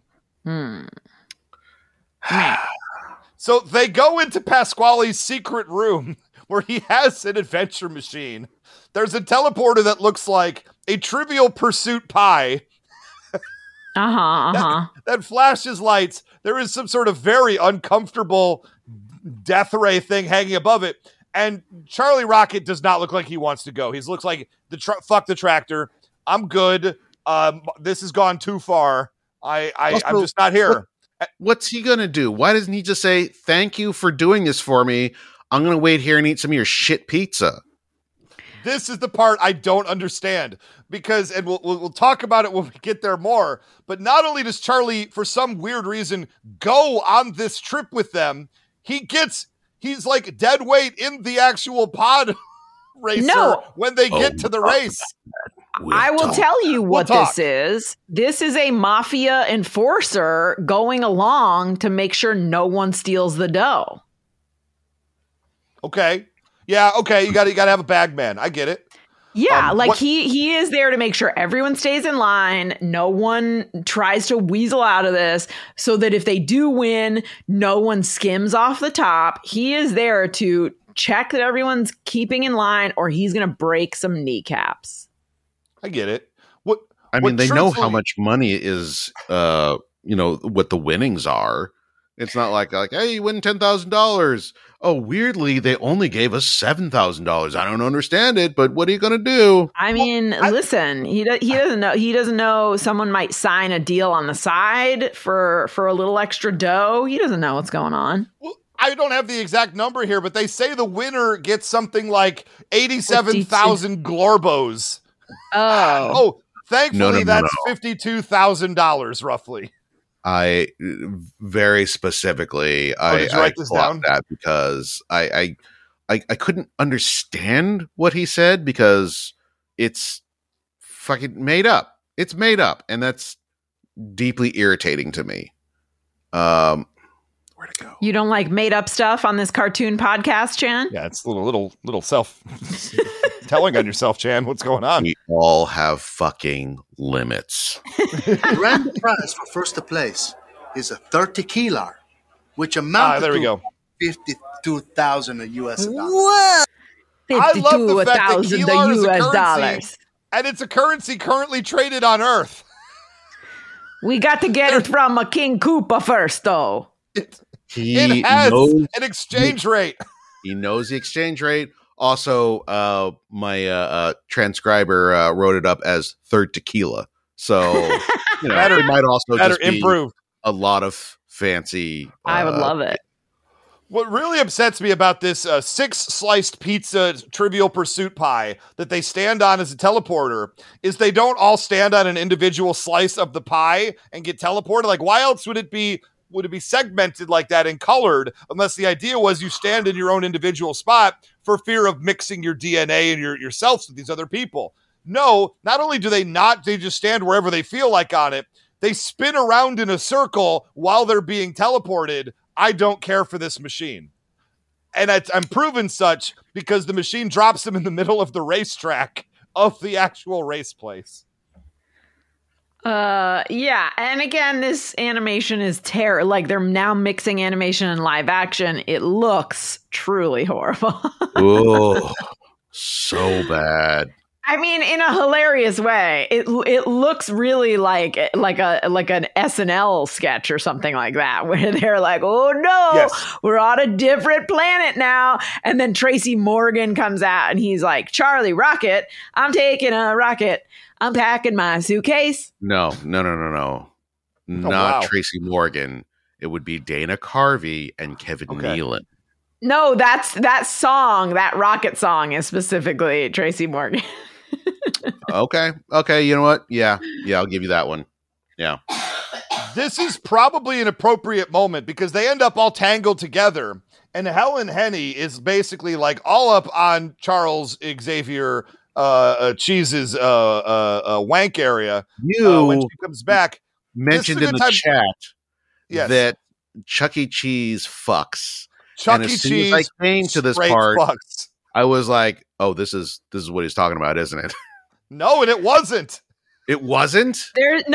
So they go into Pasquale's secret room where he has an adventure machine. There's a teleporter that looks like a Trivial Pursuit pie. That flashes lights. There is some sort of very uncomfortable death ray thing hanging above it. And Charlie Rocket does not look like he wants to go. He looks like, fuck the tractor. I'm good. This has gone too far. I'm just not here. What's he going to do? Why doesn't he just say, thank you for doing this for me. I'm going to wait here and eat some of your shit pizza. This is the part I don't understand, because, and we'll talk about it when we get there more, but not only does Charlie, for some weird reason, go on this trip with them, he's like dead weight in the actual pod racer when they get to the race. I will tell you what this is. This is a mafia enforcer going along to make sure no one steals the dough. Okay. Yeah, okay, you got to have a bag man. I get it. Yeah, he is there to make sure everyone stays in line, no one tries to weasel out of this, so that if they do win, no one skims off the top. He is there to check that everyone's keeping in line, or he's going to break some kneecaps. I get it. They know how much money is what the winnings are. It's not like, hey, you win $10,000. Oh, weirdly, they only gave us $7,000. I don't understand it, but what are you going to do? I mean, listen, he doesn't know. He doesn't know someone might sign a deal on the side for a little extra dough. He doesn't know what's going on. Well, I don't have the exact number here, but they say the winner gets something like 87,000 Glorbos. Oh, thankfully, that's $52,000 roughly. I very specifically, I blocked that because I couldn't understand what he said, because it's fucking made up. It's made up. And that's deeply irritating to me. Where'd it go? You don't like made up stuff on this cartoon podcast, Chan? Yeah, it's a little self telling on yourself, Chan. What's going on? We all have fucking limits. The grand prize for first place is a 30 kilar, which amounts to 52,000 US dollars. Whoa! I love the fact that kilar is a currency, and it's a currency currently traded on Earth. We got to get it from a King Koopa first, though. It has an exchange rate. He knows the exchange rate. Also, my transcriber wrote it up as third tequila. So it might also just be a lot of fancy. I would love it. What really upsets me about this 6-sliced pizza Trivial Pursuit pie that they stand on as a teleporter is they don't all stand on an individual slice of the pie and get teleported. Like, why else would it be... Would it be segmented like that and colored, unless the idea was you stand in your own individual spot for fear of mixing your DNA and yourselves with these other people? No, not only do they not, they just stand wherever they feel like on it. They spin around in a circle while they're being teleported. I don't care for this machine. And I'm proven such because the machine drops them in the middle of the racetrack of the actual race place. Yeah. And again, this animation is terrible. Like, they're now mixing animation and live action. It looks truly horrible. Oh, so bad. I mean, in a hilarious way. It looks really like an SNL sketch or something like that, where they're like, "Oh no, yes, we're on a different planet now." And then Tracy Morgan comes out and he's like, "Charlie Rocket, I'm taking a rocket. I'm packing my suitcase." No. Not Tracy Morgan. It would be Dana Carvey and Kevin Nealon. No, that's that song. That rocket song is specifically Tracy Morgan. Okay. You know what? Yeah. I'll give you that one. Yeah. This is probably an appropriate moment because they end up all tangled together, and Helen Henny is basically like all up on Charles Xavier Cheese's wank area. When she comes back, mentioned in the chat that Chuck E. Cheese fucks. Chuck E. Cheese. As I came to this part, bucks. I was like, "Oh, this is what he's talking about, isn't it?" No, and it wasn't. It wasn't. There's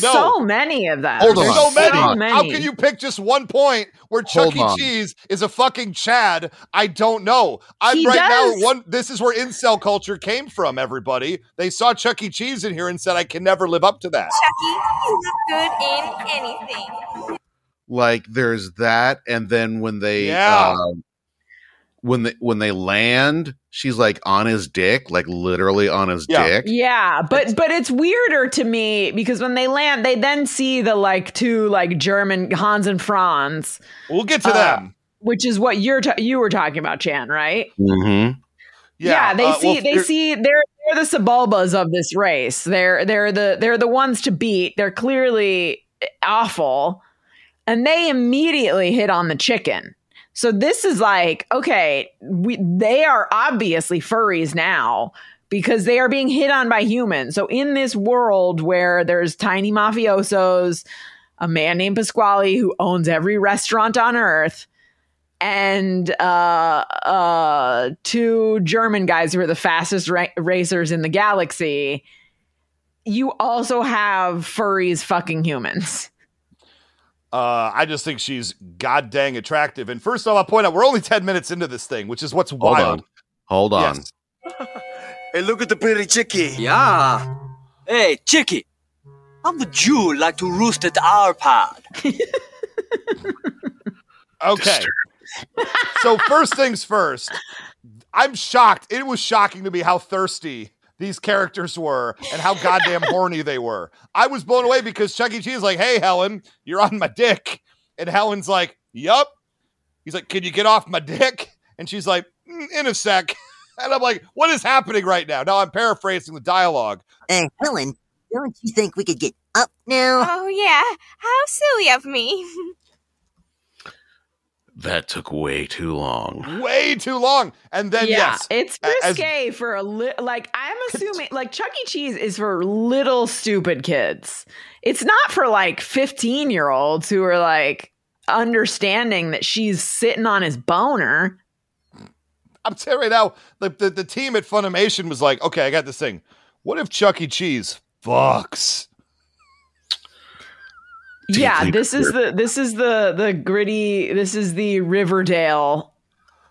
so many of them. Hold on, so many. How can you pick just one point where Chuck E. Cheese is a fucking Chad? I don't know. This is where incel culture came from. Everybody, they saw Chuck E. Cheese in here and said, "I can never live up to that." Chuck E. is not good in anything. Like there's that, and then when they when they land, she's like on his dick, like literally on his dick. Yeah, but it's weirder to me because when they land, they then see the like two like German Hans and Franz. We'll get to them, which is what you were talking about, Chan, right? Mm-hmm. Yeah, they're the Sebulbas of this race. They're the ones to beat. They're clearly awful. And they immediately hit on the chicken. So this is like, okay, they are obviously furries now because they are being hit on by humans. So in this world where there's tiny mafiosos, a man named Pasqually who owns every restaurant on Earth, and two German guys who are the fastest racers in the galaxy, you also have furries fucking humans. I just think she's god dang attractive. And first of all, I'll point out we're only 10 minutes into this thing, which is what's wild. Hold on. Yes. Hey, look at the pretty chickie. Yeah. Hey, chickie. I'm the Jew, like to roost at our pod. Okay. So first things first, I'm shocked. It was shocking to me how thirsty these characters were and how goddamn horny they were. I was blown away because Chuck E. Cheese is like, "Hey, Helen, you're on my dick." And Helen's like, "Yup." He's like, "Can you get off my dick?" And she's like, "In a sec." And I'm like, what is happening right now? Now I'm paraphrasing the dialogue. "Hey, Helen, don't you think we could get up now?" "Oh, yeah. How silly of me." That took way too long. And then, yes. It's risque for a little, like, I'm assuming, like, Chuck E. Cheese is for little stupid kids. It's not for, like, 15-year-olds who are, like, understanding that she's sitting on his boner. I'm telling you right now, the team at Funimation was like, "Okay, I got this thing. What if Chuck E. Cheese fucks?" Yeah, this is the gritty. This is the Riverdale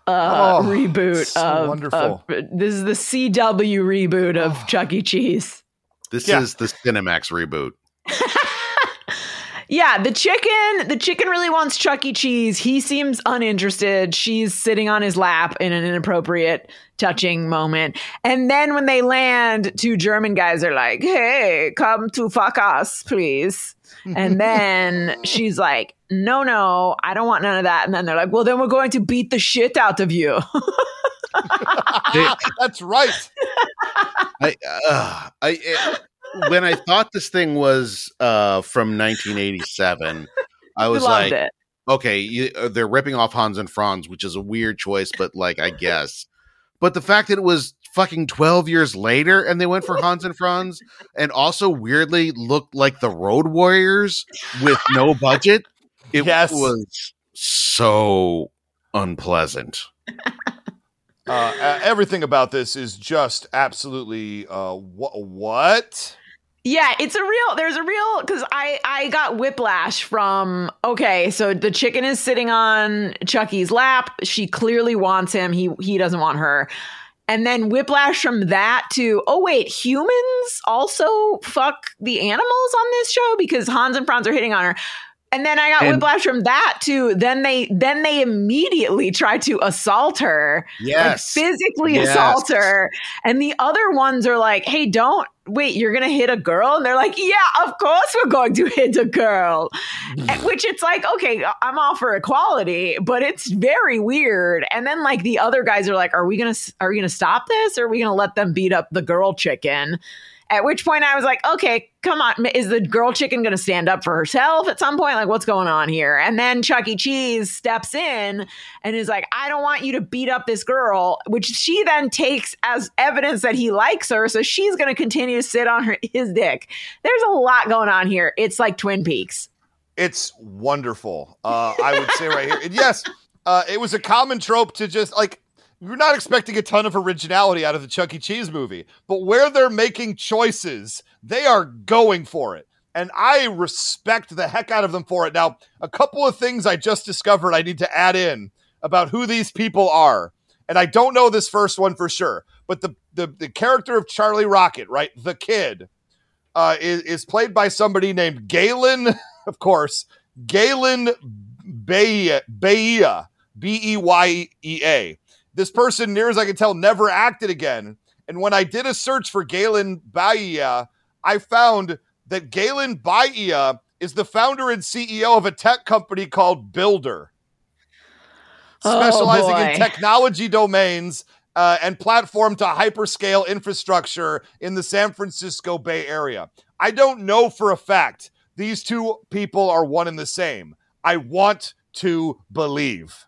reboot this is the CW reboot of Chuck E. Cheese. This is the Cinemax reboot. Yeah, the chicken really wants Chuck E. Cheese. He seems uninterested. She's sitting on his lap in an inappropriate touching moment. And then when they land, two German guys are like, "Hey, come to fuck us, please." And then she's like, no, "I don't want none of that." And then they're like, "Well, then we're going to beat the shit out of you." That's right. When I thought this thing was from 1987, I was like, it. "Okay, they're ripping off Hans and Franz," which is a weird choice, but like, I guess. But the fact that it was fucking 12 years later and they went for Hans and Franz and also weirdly looked like the Road Warriors with no budget, it was so unpleasant. Everything about this is just absolutely what? Yeah, there's a real because I got whiplash from, okay, so the chicken is sitting on Chucky's lap. She clearly wants him. He doesn't want her. And then whiplash from that to, oh, wait, humans also fuck the animals on this show because Hans and Franz are hitting on her. And then I got whiplash from that to then they immediately try to assault her. Yes. Like physically assault her. And the other ones are like, "Hey, you're going to hit a girl?" And they're like, "Yeah, of course we're going to hit a girl." Which it's like, okay, I'm all for equality, but it's very weird. And then like the other guys are like, are we going to stop this? Or are we going to let them beat up the girl chicken? At which point I was like, okay, come on. Is the girl chicken going to stand up for herself at some point? Like, what's going on here? And then Chuck E. Cheese steps in and is like, "I don't want you to beat up this girl," which she then takes as evidence that he likes her. So she's going to continue to sit on his dick. There's a lot going on here. It's like Twin Peaks. It's wonderful. I would say right here. And yes, It was a common trope to just, like, we're not expecting a ton of originality out of the Chuck E. Cheese movie, but where they're making choices, they are going for it. And I respect the heck out of them for it. Now, a couple of things I just discovered I need to add in about who these people are. And I don't know this first one for sure, but the character of Charlie Rocket, right? The kid is played by somebody named Galen, of course, Galen Beyea, B-E-Y-E-A. This person, near as I can tell, never acted again. And when I did a search for Galen Beyea, I found that Galen Beyea is the founder and CEO of a tech company called Builder, specializing in technology domains and platform to hyperscale infrastructure in the San Francisco Bay Area. I don't know for a fact these two people are one and the same. I want to believe.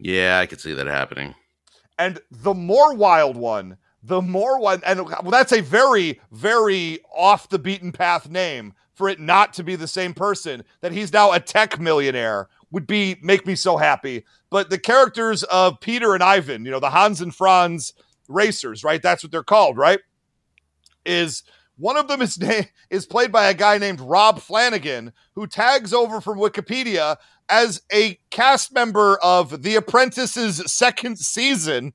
Yeah, I could see that happening. And the more wild one, well, that's a very, very off the beaten path name for it not to be the same person. That he's now a tech millionaire would be make me so happy. But the characters of Peter and Ivan, you know, the Hans and Franz racers, right? That's what they're called, right? Is one of them is played by a guy named Rob Flanagan, who tags over from Wikipedia as a cast member of The Apprentice's second season.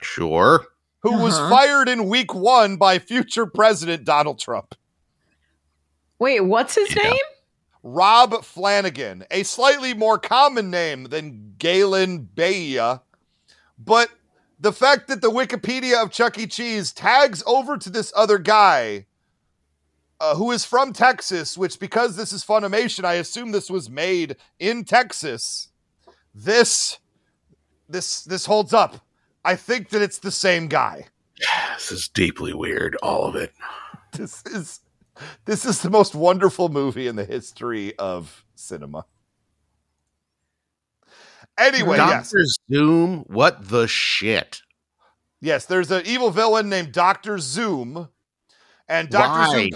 Sure. Who was fired in week one by future president Donald Trump. Wait, what's his name? Rob Flanagan, a slightly more common name than Galen Beyea. But the fact that the Wikipedia of Chuck E. Cheese tags over to this other guy who is from Texas, which because this is Funimation, I assume this was made in Texas. This holds up. I think that it's the same guy. This is deeply weird, all of it. This is the most wonderful movie in the history of cinema. Anyway, Dr. Zoom, what the shit? Yes, there's an evil villain named Dr. Zoom. And Dr. Zoom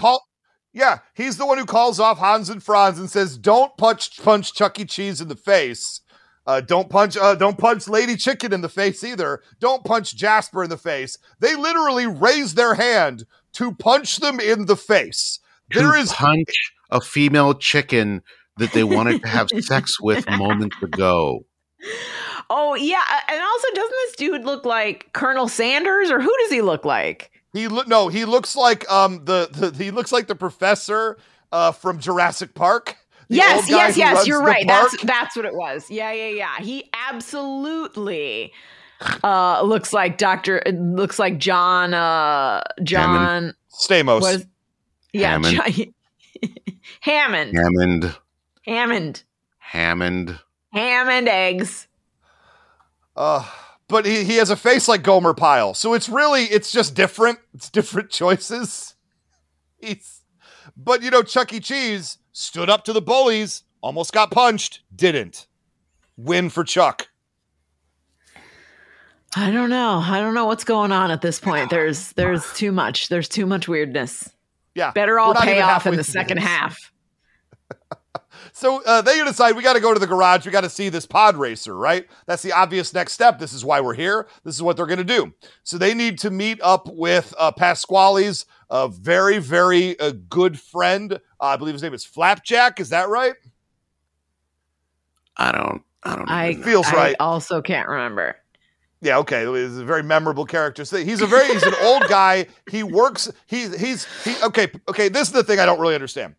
he's the one who calls off Hans and Franz and says, "Don't punch Chuck E. Cheese in the face." Don't punch Lady Chicken in the face either. Don't punch Jasper in the face. They literally raise their hand to punch them in the face. Punch a female chicken that they wanted to have sex with moments ago. Oh, yeah. And also, doesn't this dude look like Colonel Sanders, or who does he look like? He looks like the professor from Jurassic Park. Yes, you're right. Park. That's what it was. Yeah. He absolutely looks like John Stamos. Hammond eggs. But he has a face like Gomer Pyle. So it's just different. It's different choices. But you know, Chuck E. Cheese stood up to the bullies, almost got punched, didn't. Win for Chuck. I don't know what's going on at this point. There's too much. There's too much weirdness. Yeah. Better all pay off in the second half. So they decide we got to go to the garage. We got to see this pod racer, right? That's the obvious next step. This is why we're here. This is what they're going to do. So they need to meet up with Pasqually's very, very good friend. I believe his name is Flapjack. Is that right? I don't know. It feels right. I also can't remember. Yeah, okay. He's a very memorable character. So he's an old guy. He works. Okay. This is the thing I don't really understand.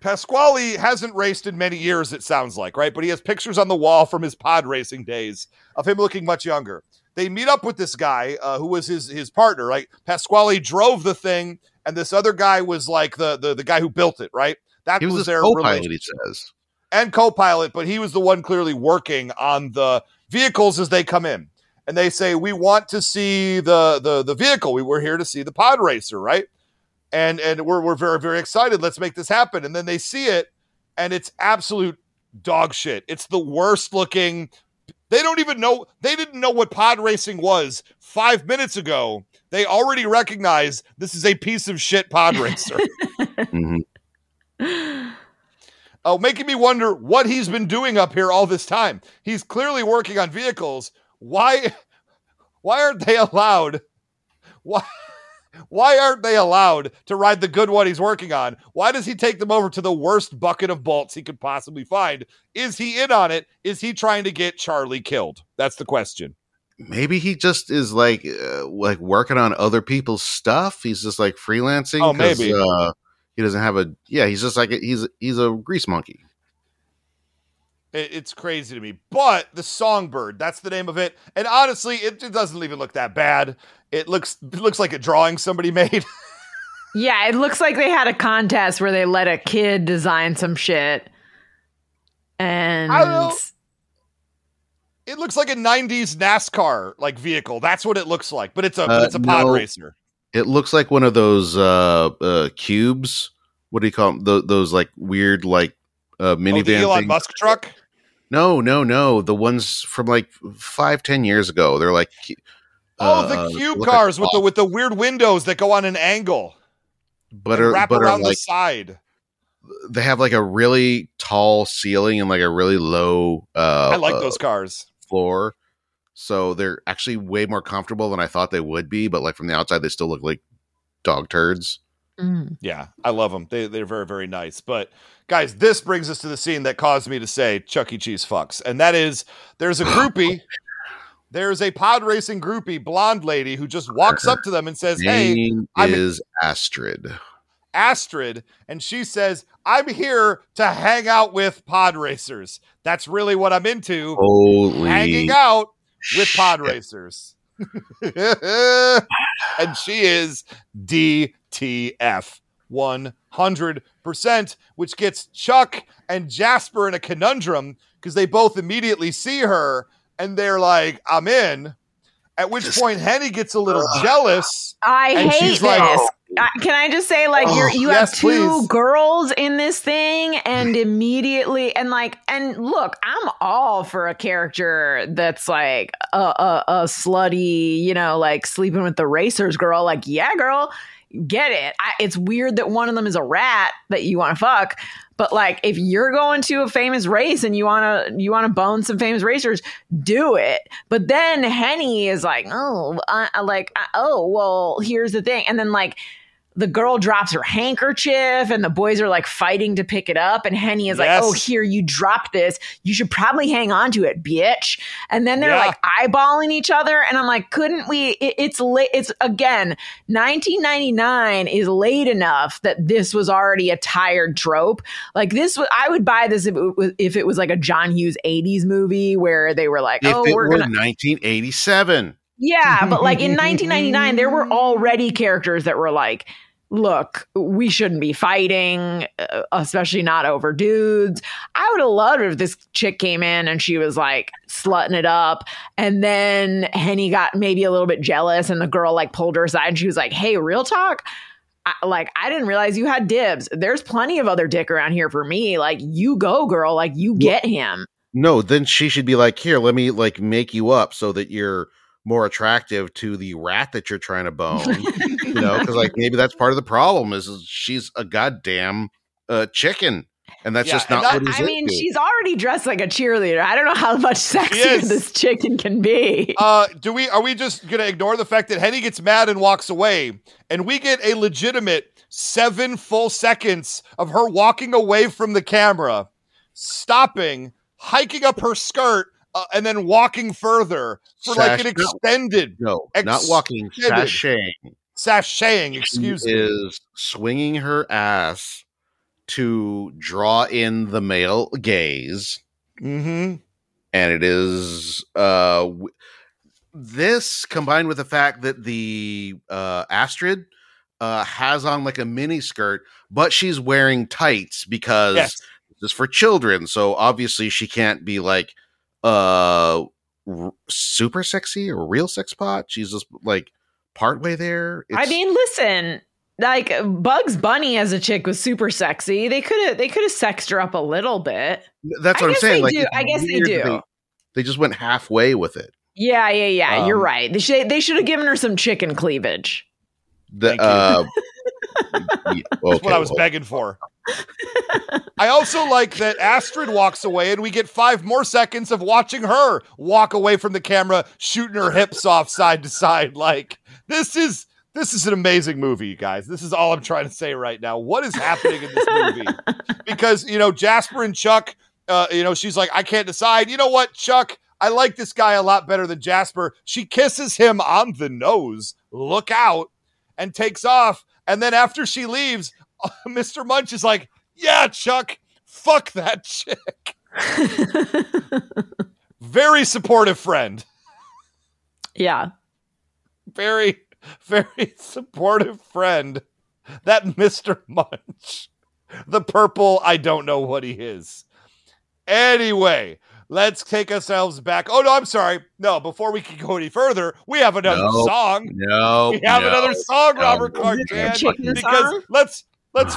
Pasqually hasn't raced in many years, it sounds like, right? But he has pictures on the wall from his pod racing days of him looking much younger. They meet up with this guy who was his partner, right? Pasqually drove the thing, and this other guy was like the guy who built it, right? That was their co-pilot, he says. And co-pilot, but he was the one clearly working on the vehicles as they come in. And they say, we want to see the vehicle. We were here to see the pod racer, right? And we're very, very excited. Let's make this happen. And then they see it, and it's absolute dog shit. It's the worst looking. They don't even know. They didn't know what pod racing was 5 minutes ago. They already recognize this is a piece of shit pod racer. Mm-hmm. making me wonder what he's been doing up here all this time. He's clearly working on vehicles. Why aren't they allowed? Why aren't they allowed to ride the good one he's working on? Why does he take them over to the worst bucket of bolts he could possibly find? Is he in on it? Is he trying to get Charlie killed? That's the question. Maybe he just is like working on other people's stuff. He's just like freelancing. Oh, maybe he doesn't have a. Yeah, he's just like he's a grease monkey. It's crazy to me, but the Songbird, that's the name of it. And honestly, it doesn't even look that bad. It looks like a drawing somebody made. Yeah, it looks like they had a contest where they let a kid design some shit. And I don't know. It looks like a 90s NASCAR like vehicle. That's what it looks like, but it's a pod racer. It looks like one of those cubes. What do you call them? Those like weird like minivan the Elon things. Musk truck? No. The ones from like 5-10 years ago. They're like the cube cars like with the weird windows that go on an angle, but wrap around the side. They have like a really tall ceiling and like a really low. I like those cars floor, so they're actually way more comfortable than I thought they would be. But like from the outside, they still look like dog turds. Mm. Yeah, I love them. They're very, very nice. But guys, this brings us to the scene that caused me to say Chuck E. Cheese fucks, and that is there's a groupie. There's a pod racing groupie, blonde lady who just walks up to them and says, "Hey, Astrid," and she says, "I'm here to hang out with pod racers. That's really what I'm into. Holy hanging out with pod racers." And she is DTF 100%, which gets Chuck and Jasper in a conundrum because they both immediately see her and they're like, "I'm in." At which point, Henny gets a little jealous. I hate this. Like, can I just say, like, you have two girls in this thing, and immediately, and look, I'm all for a character that's like a slutty, you know, like sleeping with the racers girl. Like, yeah, girl, get it. It's weird that one of them is a rat that you want to fuck, but like, if you're going to a famous race and you want to bone some famous racers, do it. But then Henny is like, well, here's the thing, and then like the girl drops her handkerchief and the boys are like fighting to pick it up. And Henny is like, "Oh, here, you dropped this. You should probably hang on to it, bitch." And then they're like eyeballing each other. And I'm like, couldn't we? It's late. It's again, 1999 is late enough that this was already a tired trope. Like this was, I would buy this if it was like a John Hughes 80s movie where they were like, we're 1987. Yeah. But like in 1999, there were already characters that were like, "Look, we shouldn't be fighting, especially not over dudes." I would have loved if this chick came in and she was like slutting it up. And then Henny got maybe a little bit jealous and the girl like pulled her aside and she was like, "Hey, real talk. I didn't realize you had dibs. There's plenty of other dick around here for me. Like, you go, girl. Like, you get him." No, then she should be like, "Here, let me like make you up so that you're more attractive to the rat that you're trying to bone," you know, because like maybe that's part of the problem is she's a goddamn chicken, and that's just not what he's into. She's already dressed like a cheerleader. I don't know how much sexier this chicken can be. Are we just gonna ignore the fact that Henny gets mad and walks away, and we get a legitimate 7 full seconds of her walking away from the camera, stopping, hiking up her skirt, and then walking further for like an extended. Sashaying. Excuse me. Is swinging her ass to draw in the male gaze. Mm-hmm. And it is this combined with the fact that the Astrid has on like a mini skirt, but she's wearing tights because this is for children. So obviously she can't be like super sexy or real sex pot. She's just like partway there. Listen, like Bugs Bunny as a chick was super sexy. They could have sexed her up a little bit. That's what I'm saying. Like, I guess they do. They just went halfway with it. Yeah. You're right. They should have given her some chicken cleavage. That's what I was begging for. I also like that Astrid walks away and we get 5 more seconds of watching her walk away from the camera, shooting her hips off side to side. Like, this is an amazing movie, you guys. This is all I'm trying to say right now. What is happening in this movie? Because, you know, Jasper and Chuck, she's like, I can't decide. You know what, Chuck? I like this guy a lot better than Jasper. She kisses him on the nose. Look out. And takes off. And then after she leaves, Mr. Munch is like, yeah, Chuck, fuck that chick. Very supportive friend. Yeah. Very, very supportive friend. That Mr. Munch. The purple, I don't know what he is. Anyway, let's take ourselves back. Oh, no, I'm sorry. No, before we can go any further, we have another song. No, we have another song, Robert Clark Chan. Because let's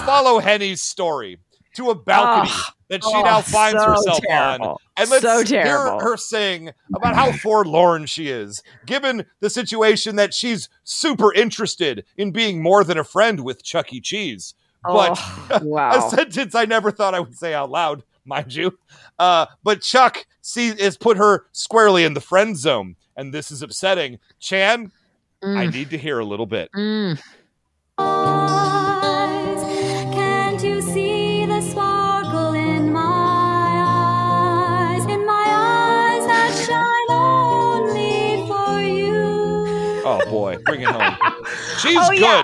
follow Henny's story to a balcony that she now finds herself on. And let's hear her sing about how forlorn she is, given the situation that she's super interested in being more than a friend with Chuck E. Cheese. But a sentence I never thought I would say out loud. Mind you, but Chuck has put her squarely in the friend zone, and this is upsetting. Chan, I need to hear a little bit. Can't you see the sparkle in my eyes that shine only for you? Oh boy, bring it home. She's good. Yeah.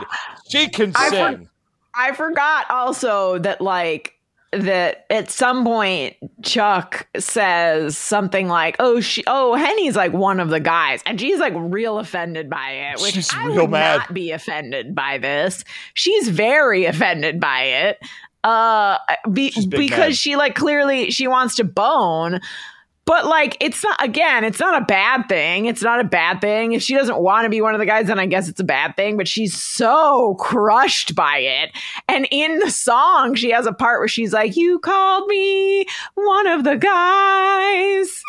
She can sing. I forgot also that that at some point Chuck says something like, Henny's like one of the guys, and she's like real offended by it, which she's I real would mad. Not be offended by this. She's very offended by it because she clearly she wants to bone. But it's not a bad thing. It's not a bad thing. If she doesn't want to be one of the guys, then I guess it's a bad thing. But she's so crushed by it. And in the song, she has a part where she's like, you called me one of the guys.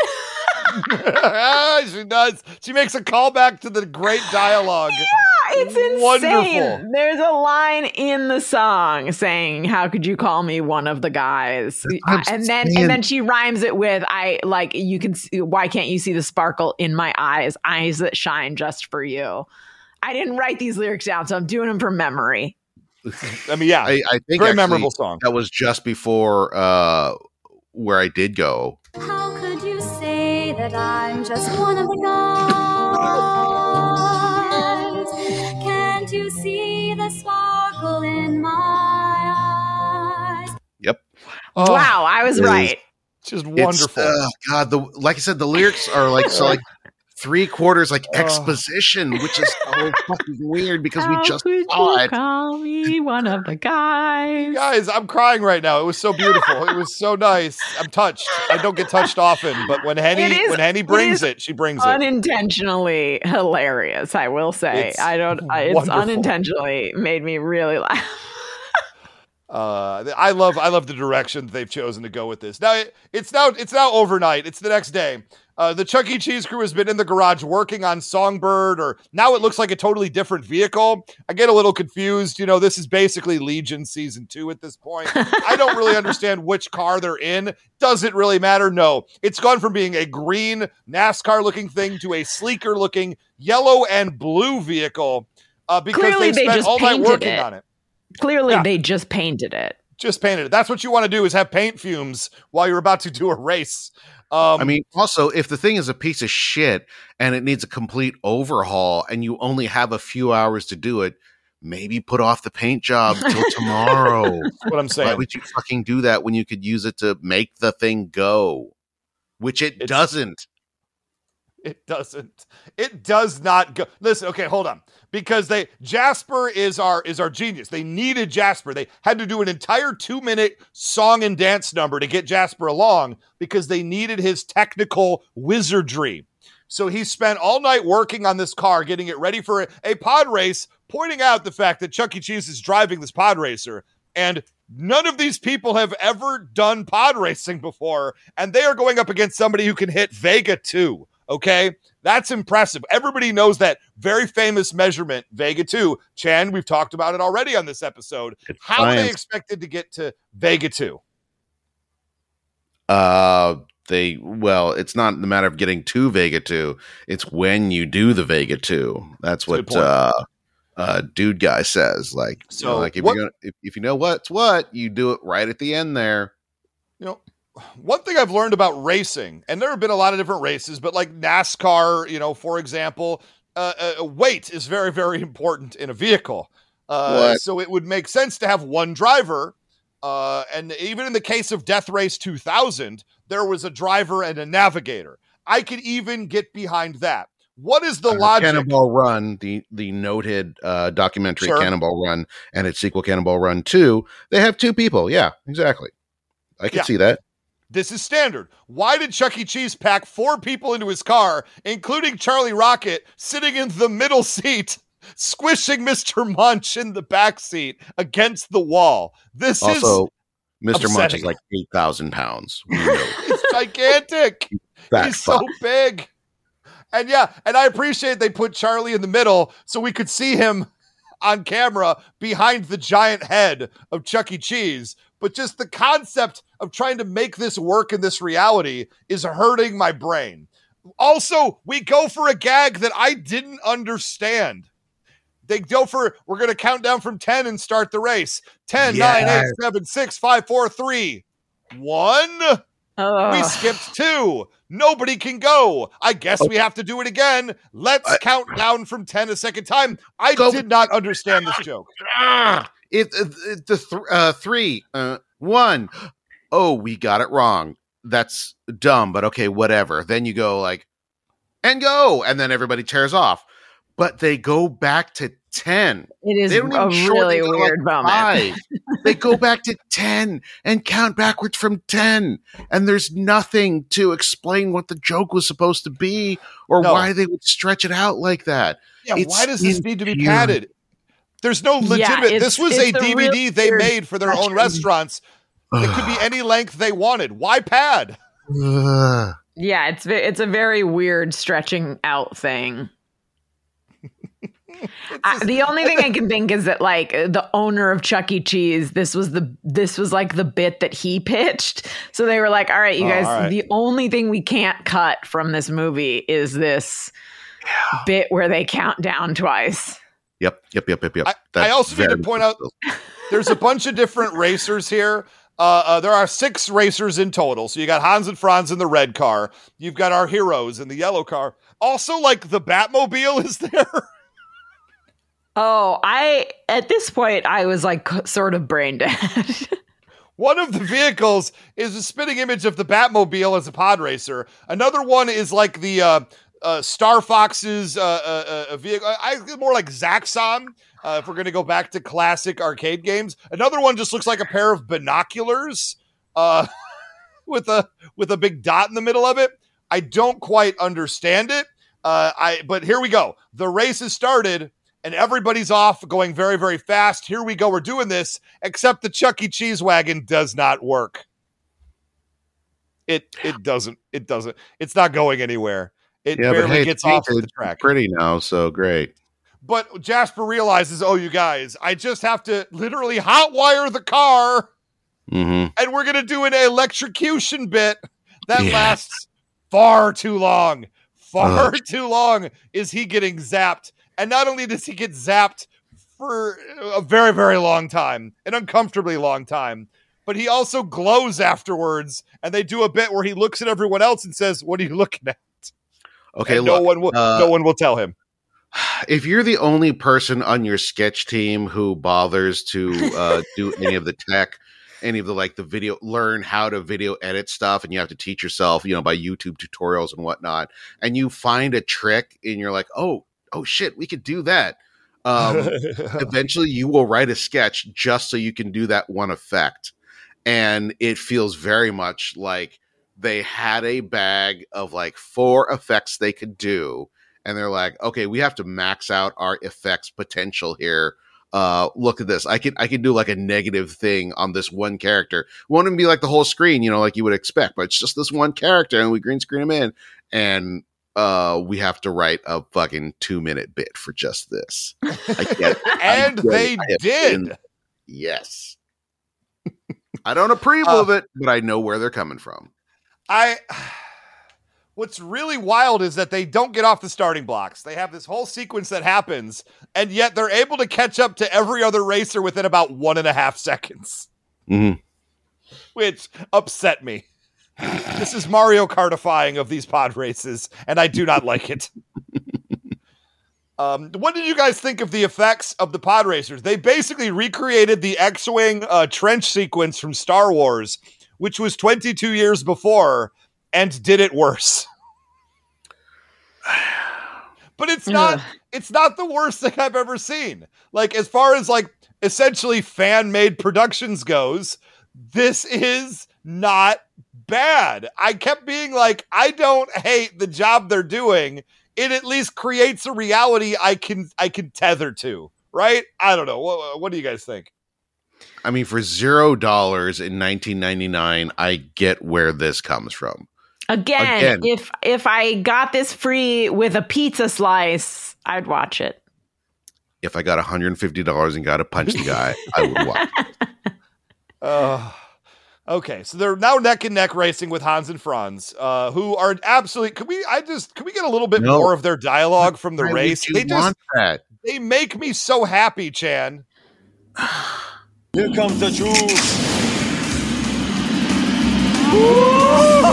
She does. She makes a callback to the great dialogue. Yeah, it's insane. Wonderful. There's a line in the song saying, how could you call me one of the guys? And then she rhymes it with, you can see, why can't you see the sparkle in my eyes that shine just for you? I didn't write these lyrics down, so I'm doing them from memory. I mean, yeah, I think very memorable song. That was just before where I did go. How could you say that I'm just one of the gods? Can't you see the sparkle in my eyes? Yep. Oh, wow, I was right. Just wonderful. God, like I said, the lyrics are three quarters exposition, which is so fucking weird because we just saw it. Call me one of the guys. Guys, I'm crying right now. It was so beautiful. It was so nice. I'm touched. I don't get touched often, but when Henny brings it, she brings it. Unintentionally hilarious, I will say. It's unintentionally made me really laugh. I love the direction they've chosen to go with this. Now it's now overnight. It's the next day. The Chuck E. Cheese crew has been in the garage working on Songbird, or now it looks like a totally different vehicle. I get a little confused. You know, this is basically Legion Season 2 at this point. I don't really understand which car they're in. Does it really matter? No. It's gone from being a green NASCAR looking thing to a sleeker looking yellow and blue vehicle. Because clearly they spent all night working on it. Clearly, they just painted it. Just painted it. That's what you want to do, is have paint fumes while you're about to do a race. Also, if the thing is a piece of shit and it needs a complete overhaul and you only have a few hours to do it, maybe put off the paint job till tomorrow. That's what I'm saying. Why would you fucking do that when you could use it to make the thing go? Which it doesn't. It doesn't. It does not go. Listen, okay, hold on. Because Jasper is our genius. They needed Jasper. They had to do an entire 2-minute song and dance number to get Jasper along because they needed his technical wizardry. So he spent all night working on this car, getting it ready for a pod race, pointing out the fact that Chuck E. Cheese is driving this pod racer. And none of these people have ever done pod racing before. And they are going up against somebody who can hit Vega 2. Okay, That's impressive. Everybody knows that very famous measurement, Vega 2. Chan, we've talked about it already on this episode. It's How science. Are they expected to get to Vega 2? Well, it's not the matter of getting to Vega 2. It's when you do the Vega 2. That's what dude guy says. Like, so you know, like if you know what's what, you do it right at the end there. You know, one thing I've learned about racing, and there have been a lot of different races, but like NASCAR, you know, for example, weight is very, very important in a vehicle. So it would make sense to have one driver. And even in the case of Death Race 2000, there was a driver and a navigator. I could even get behind that. What is the logic? Cannonball Run, the noted documentary Cannonball Run and its sequel Cannonball Run 2, they have two people. Yeah, exactly. I can see that. This is standard. Why did Chuck E. Cheese pack four people into his car, including Charlie Rocket, sitting in the middle seat, squishing Mr. Munch in the back seat against the wall? This also, is Mr. upsetting. Munch is like 8,000 pounds. It's gigantic. He's so big. And yeah, and I appreciate they put Charlie in the middle so we could see him on camera behind the giant head of Chuck E. Cheese. But just the concept of trying to make this work in this reality is hurting my brain. Also, we go for a gag that I didn't understand. They go for, we're going to count down from 10 and start the race. 10, 9, 8, 7, 6, 5, 4, 3, 1. Oh. We skipped 2. Nobody can go. I guess we have to do it again. Let's count down from 10 a second time. I did not understand this joke. Three, 1. Oh, we got it wrong. That's dumb, but okay, whatever. Then you go like, and go. And then everybody tears off. But they go back to 10. It is a really weird moment. They go back to 10 and count backwards from 10. And there's nothing to explain what the joke was supposed to be or why they would stretch it out like that. Yeah, why does this need to be padded? There's no legitimate. This was a DVD they made for their own restaurants. It could be any length they wanted. Why pad? Yeah, it's a very weird stretching out thing. The only thing I can think is that, like, the owner of Chuck E. Cheese, this was like the bit that he pitched. So they were like, all right, you guys, the only thing we can't cut from this movie is this bit where they count down twice. Yep. I also need to point out there's a bunch of different racers here. There are 6 racers in total. So you got Hans and Franz in the red car. You've got our heroes in the yellow car. Also, like, the Batmobile is there. Oh, at this point, I was like sort of brain dead. One of the vehicles is a spitting image of the Batmobile as a pod racer. Another one is like the Star Fox's vehicle. More like Zaxxon, if we're going to go back to classic arcade games. Another one just looks like a pair of binoculars with a big dot in the middle of it. I don't quite understand it. But here we go. The race has started. And everybody's off going very, very fast. Here we go. We're doing this. Except the Chuck E. Cheese wagon does not work. It doesn't. It's not going anywhere. It barely gets off the track. Pretty now. So great. But Jasper realizes, oh, you guys, I just have to literally hotwire the car. Mm-hmm. And we're going to do an electrocution bit that lasts far too long. Far too long is he getting zapped. And not only does he get zapped for a very, very long time, an uncomfortably long time, but he also glows afterwards. And they do a bit where he looks at everyone else and says, "What are you looking at?" Okay, and no one will tell him. If you're the only person on your sketch team who bothers to do any of the tech, any of the learn how to video edit stuff, and you have to teach yourself, you know, by YouTube tutorials and whatnot, and you find a trick, and you're like, oh shit, we could do that. Eventually you will write a sketch just so you can do that one effect. And it feels very much like they had a bag of like 4 effects they could do. And they're like, okay, we have to max out our effects potential here. Look at this. I can do like a negative thing on this one character. It won't even be like the whole screen, you know, like you would expect, but it's just this one character and we green screen him in. And we have to write a fucking 2-minute bit for just this. And they did. Yes. I don't approve of it, but I know where they're coming from. What's really wild is that they don't get off the starting blocks. They have this whole sequence that happens, and yet they're able to catch up to every other racer within about 1.5 seconds. Mm-hmm. Which upset me. This is Mario Kartifying of these pod races, and I do not like it. What did you guys think of the effects of the pod racers? They basically recreated the X-Wing trench sequence from Star Wars, which was 22 years before, and did it worse. But it's not the worst thing I've ever seen. Like, as far as like essentially fan-made productions goes, this is not bad. I kept being like, I don't hate the job they're doing. It at least creates a reality I can tether to, right? I don't know. What do you guys think? I mean, for $0 in 1999, I get where this comes from. Again, if I got this free with a pizza slice, I'd watch it. If I got $150 and got to punch the guy, I would watch it. Okay, so they're now neck and neck racing with Hans and Franz, who are absolutely. Can we get a little bit more of their dialogue from the race? They make me so happy, Chan. Here comes the truth. All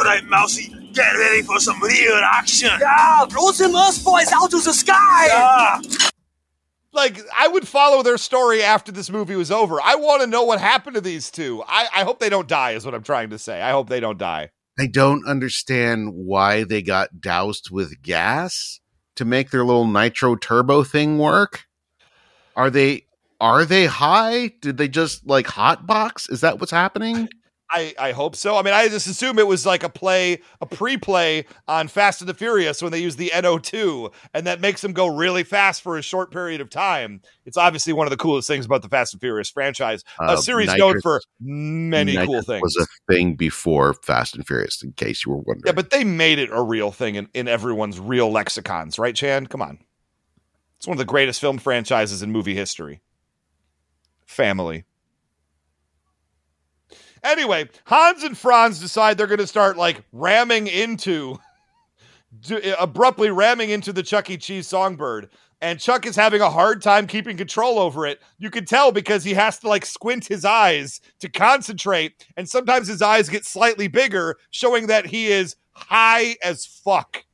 right, Mousy, get ready for some real action. Yeah, blow some Earth boys out of the sky. Yeah. Like, I would follow their story after this movie was over. I want to know what happened to these two. I hope they don't die is what I'm trying to say. I hope they don't die. I don't understand why they got doused with gas to make their little nitro turbo thing work. Are they high? Did they just like hotbox? Is that what's happening? I hope so. I mean, I just assume it was like a pre-play on Fast and the Furious when they use the NO2, and that makes them go really fast for a short period of time. It's obviously one of the coolest things about the Fast and Furious franchise, a series known for many cool things. Was a thing before Fast and Furious, in case you were wondering. Yeah, but they made it a real thing in everyone's real lexicons, right, Chan? Come on. It's one of the greatest film franchises in movie history. Family. Anyway, Hans and Franz decide they're going to start like abruptly ramming into the Chuck E. Cheese Songbird. And Chuck is having a hard time keeping control over it. You can tell because he has to like squint his eyes to concentrate. And sometimes his eyes get slightly bigger, showing that he is high as fuck.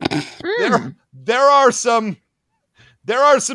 There are some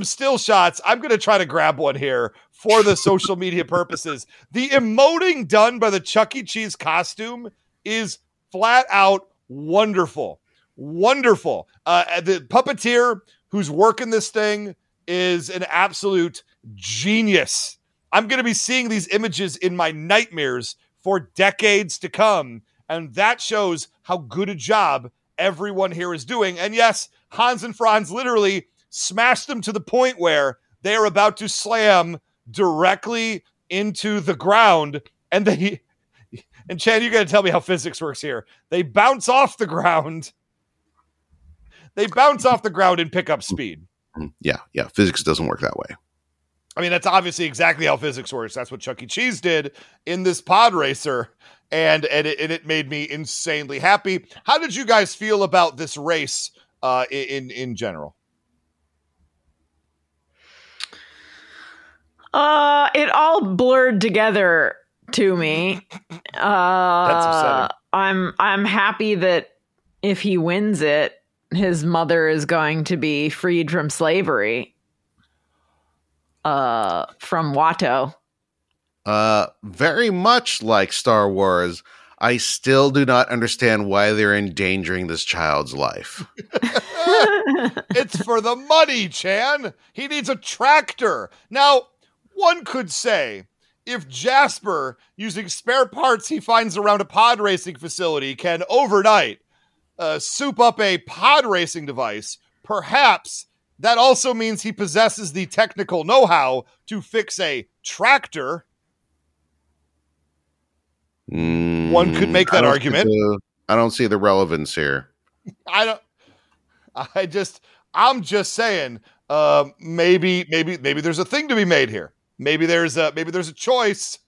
still shots. I'm going to try to grab one here. For the social media purposes, the emoting done by the Chuck E. Cheese costume is flat out wonderful. Wonderful. The puppeteer who's working this thing is an absolute genius. I'm going to be seeing these images in my nightmares for decades to come. And that shows how good a job everyone here is doing. And yes, Hans and Franz literally smashed them to the point where they are about to slam directly into the ground, and Chan, you got to tell me how physics works here. They bounce off the ground. They bounce off the ground and pick up speed. Yeah. Physics doesn't work that way. I mean, that's obviously exactly how physics works. That's what Chuck E. Cheese did in this pod racer, and it made me insanely happy. How did you guys feel about this race in general? It all blurred together to me. That's upsetting. I'm happy that if he wins it, his mother is going to be freed from slavery. From Watto. Very much like Star Wars, I still do not understand why they're endangering this child's life. It's for the money, Chan. He needs a tractor. Now, one could say, if Jasper, using spare parts he finds around a pod racing facility, can overnight soup up a pod racing device, perhaps that also means he possesses the technical know-how to fix a tractor. One could make that argument. I don't see the relevance here. I'm just saying, maybe there's a thing to be made here. Maybe there's a choice.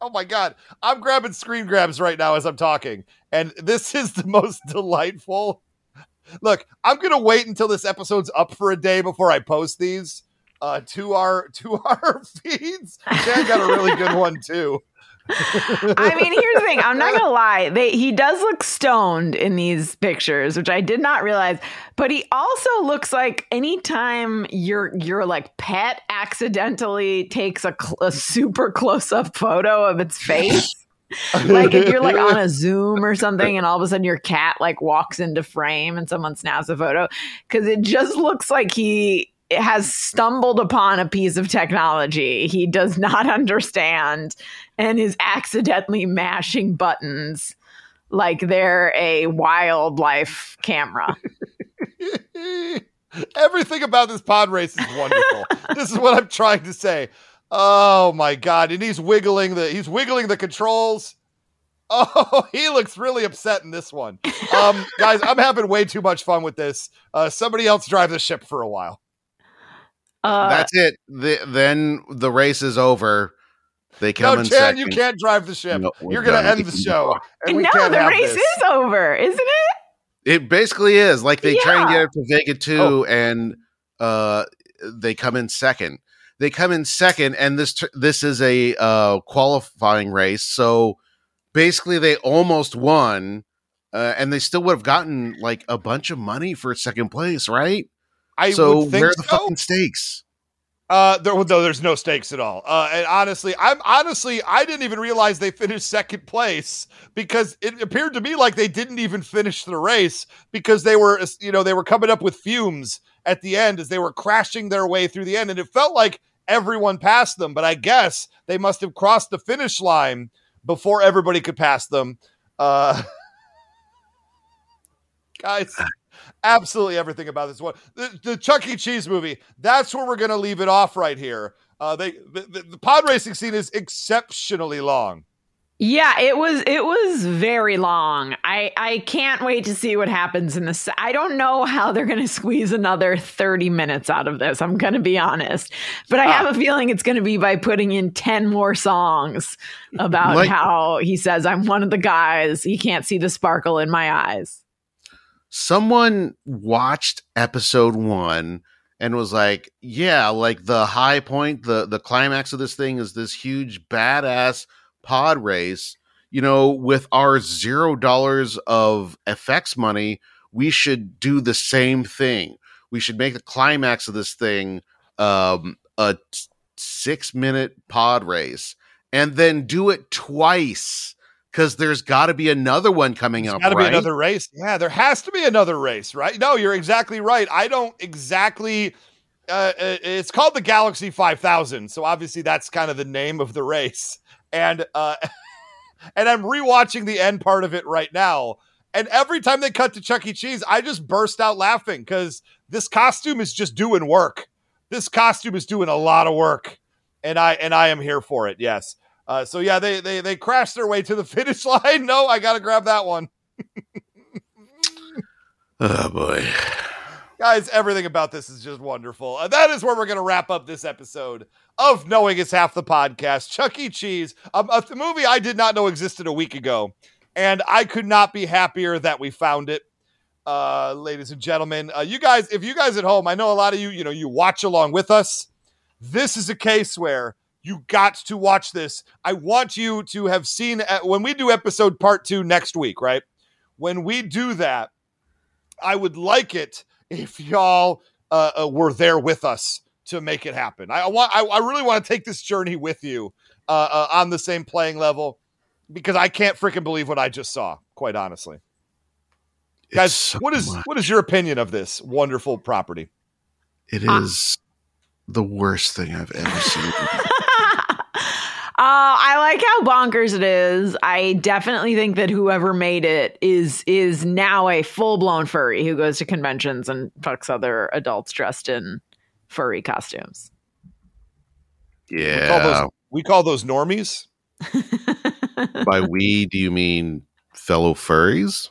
Oh my God. I'm grabbing screen grabs right now as I'm talking. And this is the most delightful. Look, I'm going to wait until this episode's up for a day before I post these to our feeds. Chan got a really good one too. I mean, here's the thing. I'm not going to lie. He does look stoned in these pictures, which I did not realize. But he also looks like anytime your like pet accidentally takes a super close-up photo of its face. Like if you're like on a Zoom or something and all of a sudden your cat like walks into frame and someone snaps a photo. Because it just looks like he has stumbled upon a piece of technology he does not understand and is accidentally mashing buttons like they're a wildlife camera. Everything about this pod race is wonderful. This is what I'm trying to say. Oh my God. And he's wiggling the controls. Oh, he looks really upset in this one. Guys, I'm having way too much fun with this. Somebody else drive the ship for a while. That's it. Then the race is over. They come in second. You can't drive the ship. No, you're going to end the show. The race is over, isn't it? It basically is. Like they try and get up to Vega 2 and they come in second. They come in second, and this is a qualifying race. So basically they almost won, and they still would have gotten like a bunch of money for second place, right? Where are the fucking stakes? There's no stakes at all. And honestly, I didn't even realize they finished second place because it appeared to me like they didn't even finish the race because they were coming up with fumes at the end as they were crashing their way through the end. And it felt like everyone passed them, but I guess they must have crossed the finish line before everybody could pass them. Guys. Absolutely everything about this one. The Chuck E. Cheese movie, that's where we're going to leave it off right here. The pod racing scene is exceptionally long. Yeah, it was very long. I can't wait to see what happens in this. I don't know how they're going to squeeze another 30 minutes out of this. I'm going to be honest, but I have a feeling it's going to be by putting in 10 more songs about how he says, I'm one of the guys. You can't see the sparkle in my eyes. Someone watched episode 1 and was like, yeah, like the high point, the climax of this thing is this huge badass pod race. You know, with our $0 of FX money, we should do the same thing. We should make the climax of this thing a 6-minute pod race and then do it twice. Because there's got to be another one coming up, right? There's got to be another race. Yeah, there has to be another race, right? No, you're exactly right. I don't exactly... it's called the Galaxy 5000, so obviously that's kind of the name of the race. And and I'm rewatching the end part of it right now. And every time they cut to Chuck E. Cheese, I just burst out laughing because this costume is just doing work. This costume is doing a lot of work. And I am here for it, yes. So yeah, they crashed their way to the finish line. No, I gotta grab that one. Oh boy, guys, everything about this is just wonderful. That is where we're gonna wrap up this episode of Knowing Is Half the Podcast. Chuck E. Cheese, a movie I did not know existed a week ago, and I could not be happier that we found it, ladies and gentlemen. You guys, if you guys at home, I know a lot of you, you know, you watch along with us. This is a case where you got to watch this. I want you to have seen when we do episode part 2 next week, right? When we do that, I would like it if y'all were there with us to make it happen. I really want to take this journey with you on the same playing level because I can't freaking believe what I just saw, quite honestly. It's guys, so what is your opinion of this wonderful property? It is the worst thing I've ever seen. I like how bonkers it is. I definitely think that whoever made it is now a full-blown furry who goes to conventions and fucks other adults dressed in furry costumes. Yeah. We call those normies. By we, do you mean fellow furries?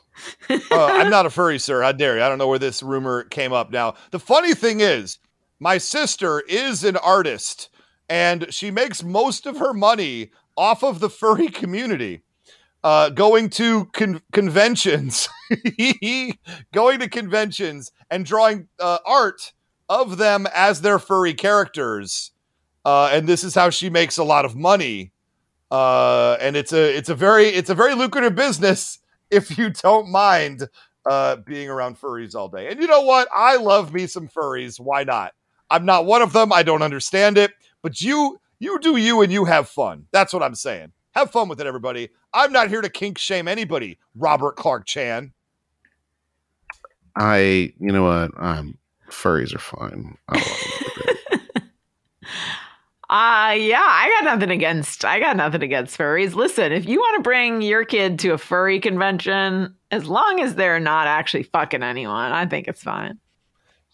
I'm not a furry, sir. How dare you? I don't know where this rumor came up. Now, the funny thing is, my sister is an artist, and she makes most of her money off of the furry community, going to conventions, going to conventions and drawing art of them as their furry characters. And this is how she makes a lot of money. And it's a very lucrative business if you don't mind being around furries all day. And you know what? I love me some furries. Why not? I'm not one of them. I don't understand it. But you do you and you have fun. That's what I'm saying. Have fun with it, everybody. I'm not here to kink shame anybody, Robert Clark Chan. You know what? Furries are fine. I love them. Yeah, I got nothing against furries. Listen, if you want to bring your kid to a furry convention, as long as they're not actually fucking anyone, I think it's fine.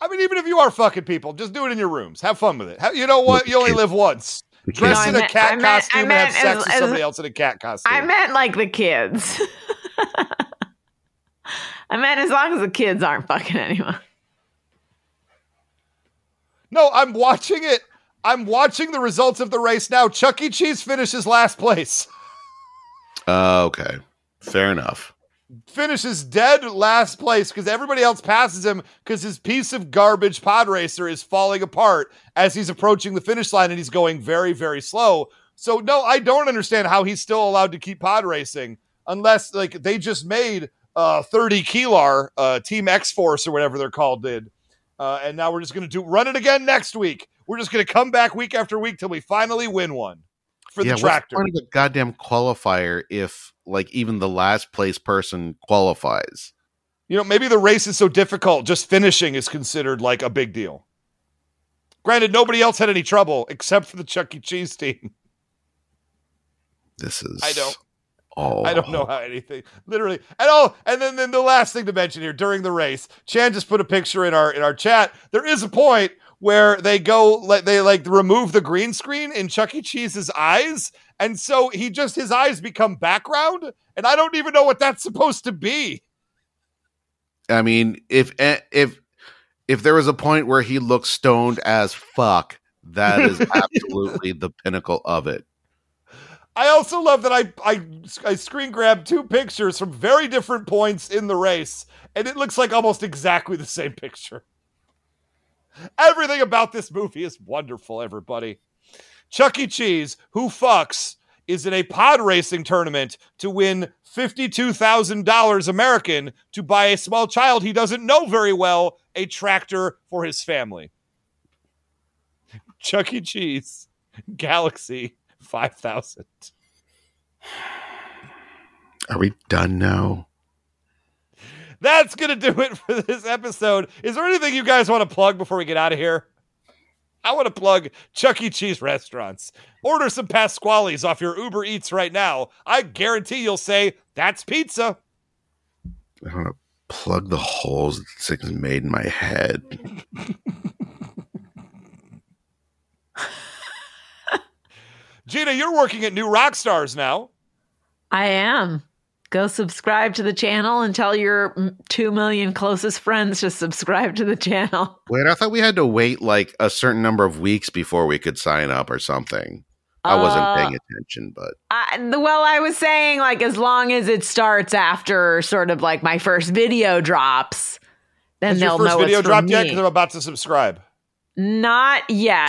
I mean, even if you are fucking people, just do it in your rooms. Have fun with it. You know what? You only live once. Dress in a cat costume and have sex with somebody else in a cat costume. I meant like the kids. I meant as long as the kids aren't fucking anyone. No, I'm watching it. I'm watching the results of the race now. Chuck E. Cheese finishes last place. Okay. Fair enough. Finishes dead last place because everybody else passes him because his piece of garbage pod racer is falling apart as he's approaching the finish line and he's going very, very slow. So no, I don't understand how he's still allowed to keep pod racing unless like they just made 30 Kilar, Team X-Force or whatever they're called did. And now we're just going to run it again next week. We're just going to come back week after week till we finally win one. The tractor. What's part of the goddamn qualifier if like even the last place person qualifies? You know, maybe the race is so difficult, just finishing is considered like a big deal. Granted, nobody else had any trouble except for the Chuck E. Cheese team. This is I don't know how anything literally at all. And then the last thing to mention here during the race, Chan just put a picture in our chat. There is a point where they remove the green screen in Chuck E. Cheese's eyes. And so his eyes become background. And I don't even know what that's supposed to be. I mean, if there was a point where he looked stoned as fuck, that is absolutely the pinnacle of it. I also love that I screen grabbed two pictures from very different points in the race. And it looks like almost exactly the same picture. Everything about this movie is wonderful, everybody. Chuck E. Cheese, Who Fucks, is in a pod racing tournament to win $52,000 American to buy a small child he doesn't know very well a tractor for his family. Chuck E. Cheese, Galaxy 5000. Are we done now? That's going to do it for this episode. Is there anything you guys want to plug before we get out of here? I want to plug Chuck E. Cheese restaurants. Order some Pasqually's off your Uber Eats right now. I guarantee you'll say, that's pizza. I want to plug the holes that this thing's made in my head. Gina, you're working at New Rockstars now. I am. Go subscribe to the channel and tell your 2 million closest friends to subscribe to the channel. Wait, I thought we had to wait like a certain number of weeks before we could sign up or something. I wasn't paying attention, but... I was saying like as long as it starts after sort of like my first video drops, then they'll know it's from me. Has your first video dropped yet? Because I'm about to subscribe. Not yet.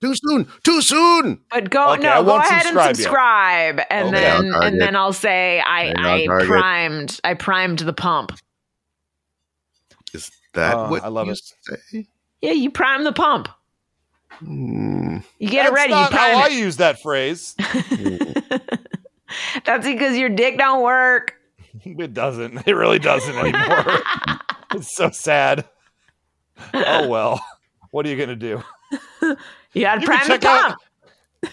Too soon. But go ahead and subscribe, yet. And okay, then I'll say I primed the pump. Is that what I love you it? Say? Yeah, you prime the pump. You get it ready. That's not how I use that phrase. That's because your dick don't work. It doesn't. It really doesn't anymore. It's so sad. Oh well. What are you going to do? You got to prime the pump.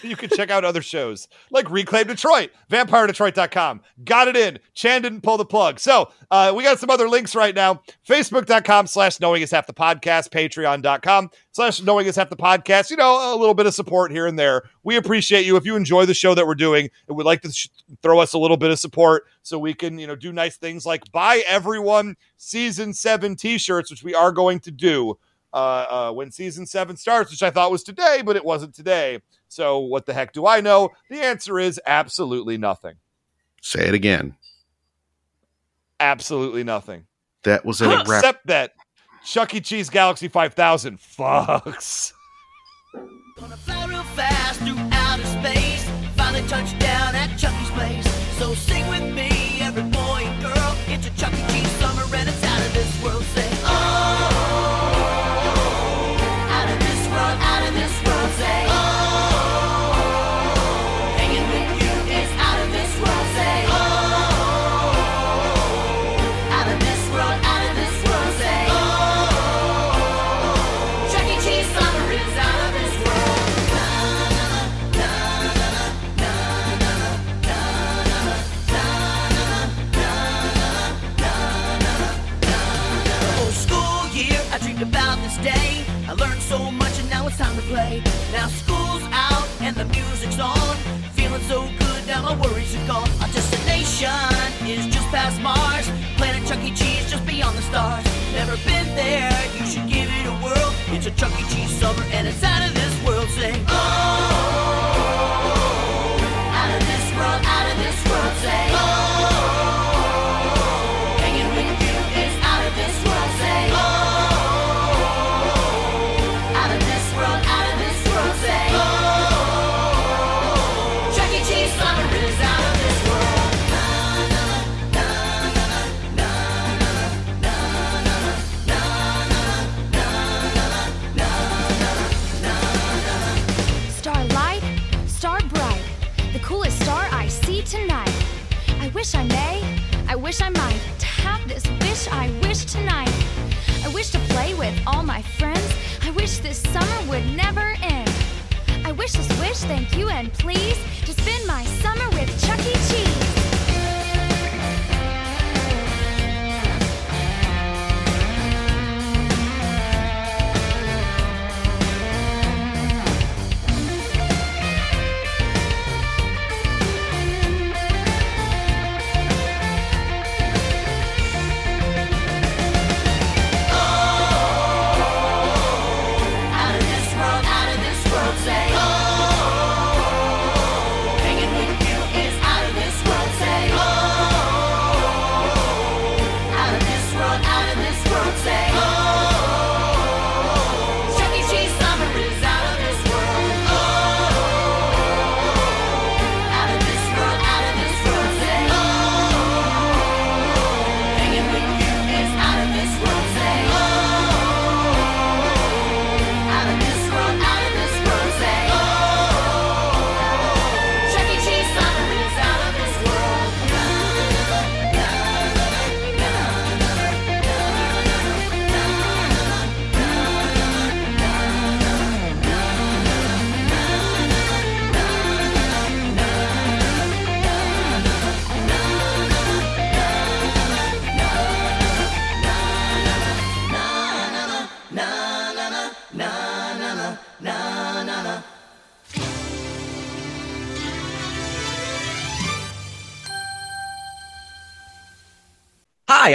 You can check out other shows like Reclaim Detroit, VampireDetroit.com. Got it in. Chan didn't pull the plug. So we got some other links right now. Facebook.com/KnowingIsHalfThePodcast, Patreon.com/KnowingIsHalfThePodcast. You know, a little bit of support here and there. We appreciate you. If you enjoy the show that we're doing and would like to throw us a little bit of support so we can, you know, do nice things like buy everyone Season 7 t-shirts, which we are going to do when Season 7 starts, which I thought was today, but it wasn't today. So what the heck do I know? The answer is absolutely nothing. Say it again. Absolutely nothing. That was a wrap. Except that Chuck E. Cheese Galaxy 5000 fucks. Gonna fly real fast through outer space. Finally touched down at Chuck E.'s place. So sing with me, every boy and girl. It's a Chuck E. Cheese summer and it's out of this world. Say, oh, out of this world, say, oh. Time to play. Now school's out and the music's on. Feeling so good, now my worries are gone. Our destination is just past Mars. Planet Chuck E. Cheese just beyond the stars. Never been there, you should give it a whirl. It's a Chuck E. Cheese summer and it's out of this world. Say, oh, out of this world, say, oh. Tonight, I wish I may, I wish I might, to have this wish I wish tonight. I wish to play with all my friends. I wish this summer would never end. I wish this wish, thank you and please, to spend my summer with Chuck E. Cheese. Hi,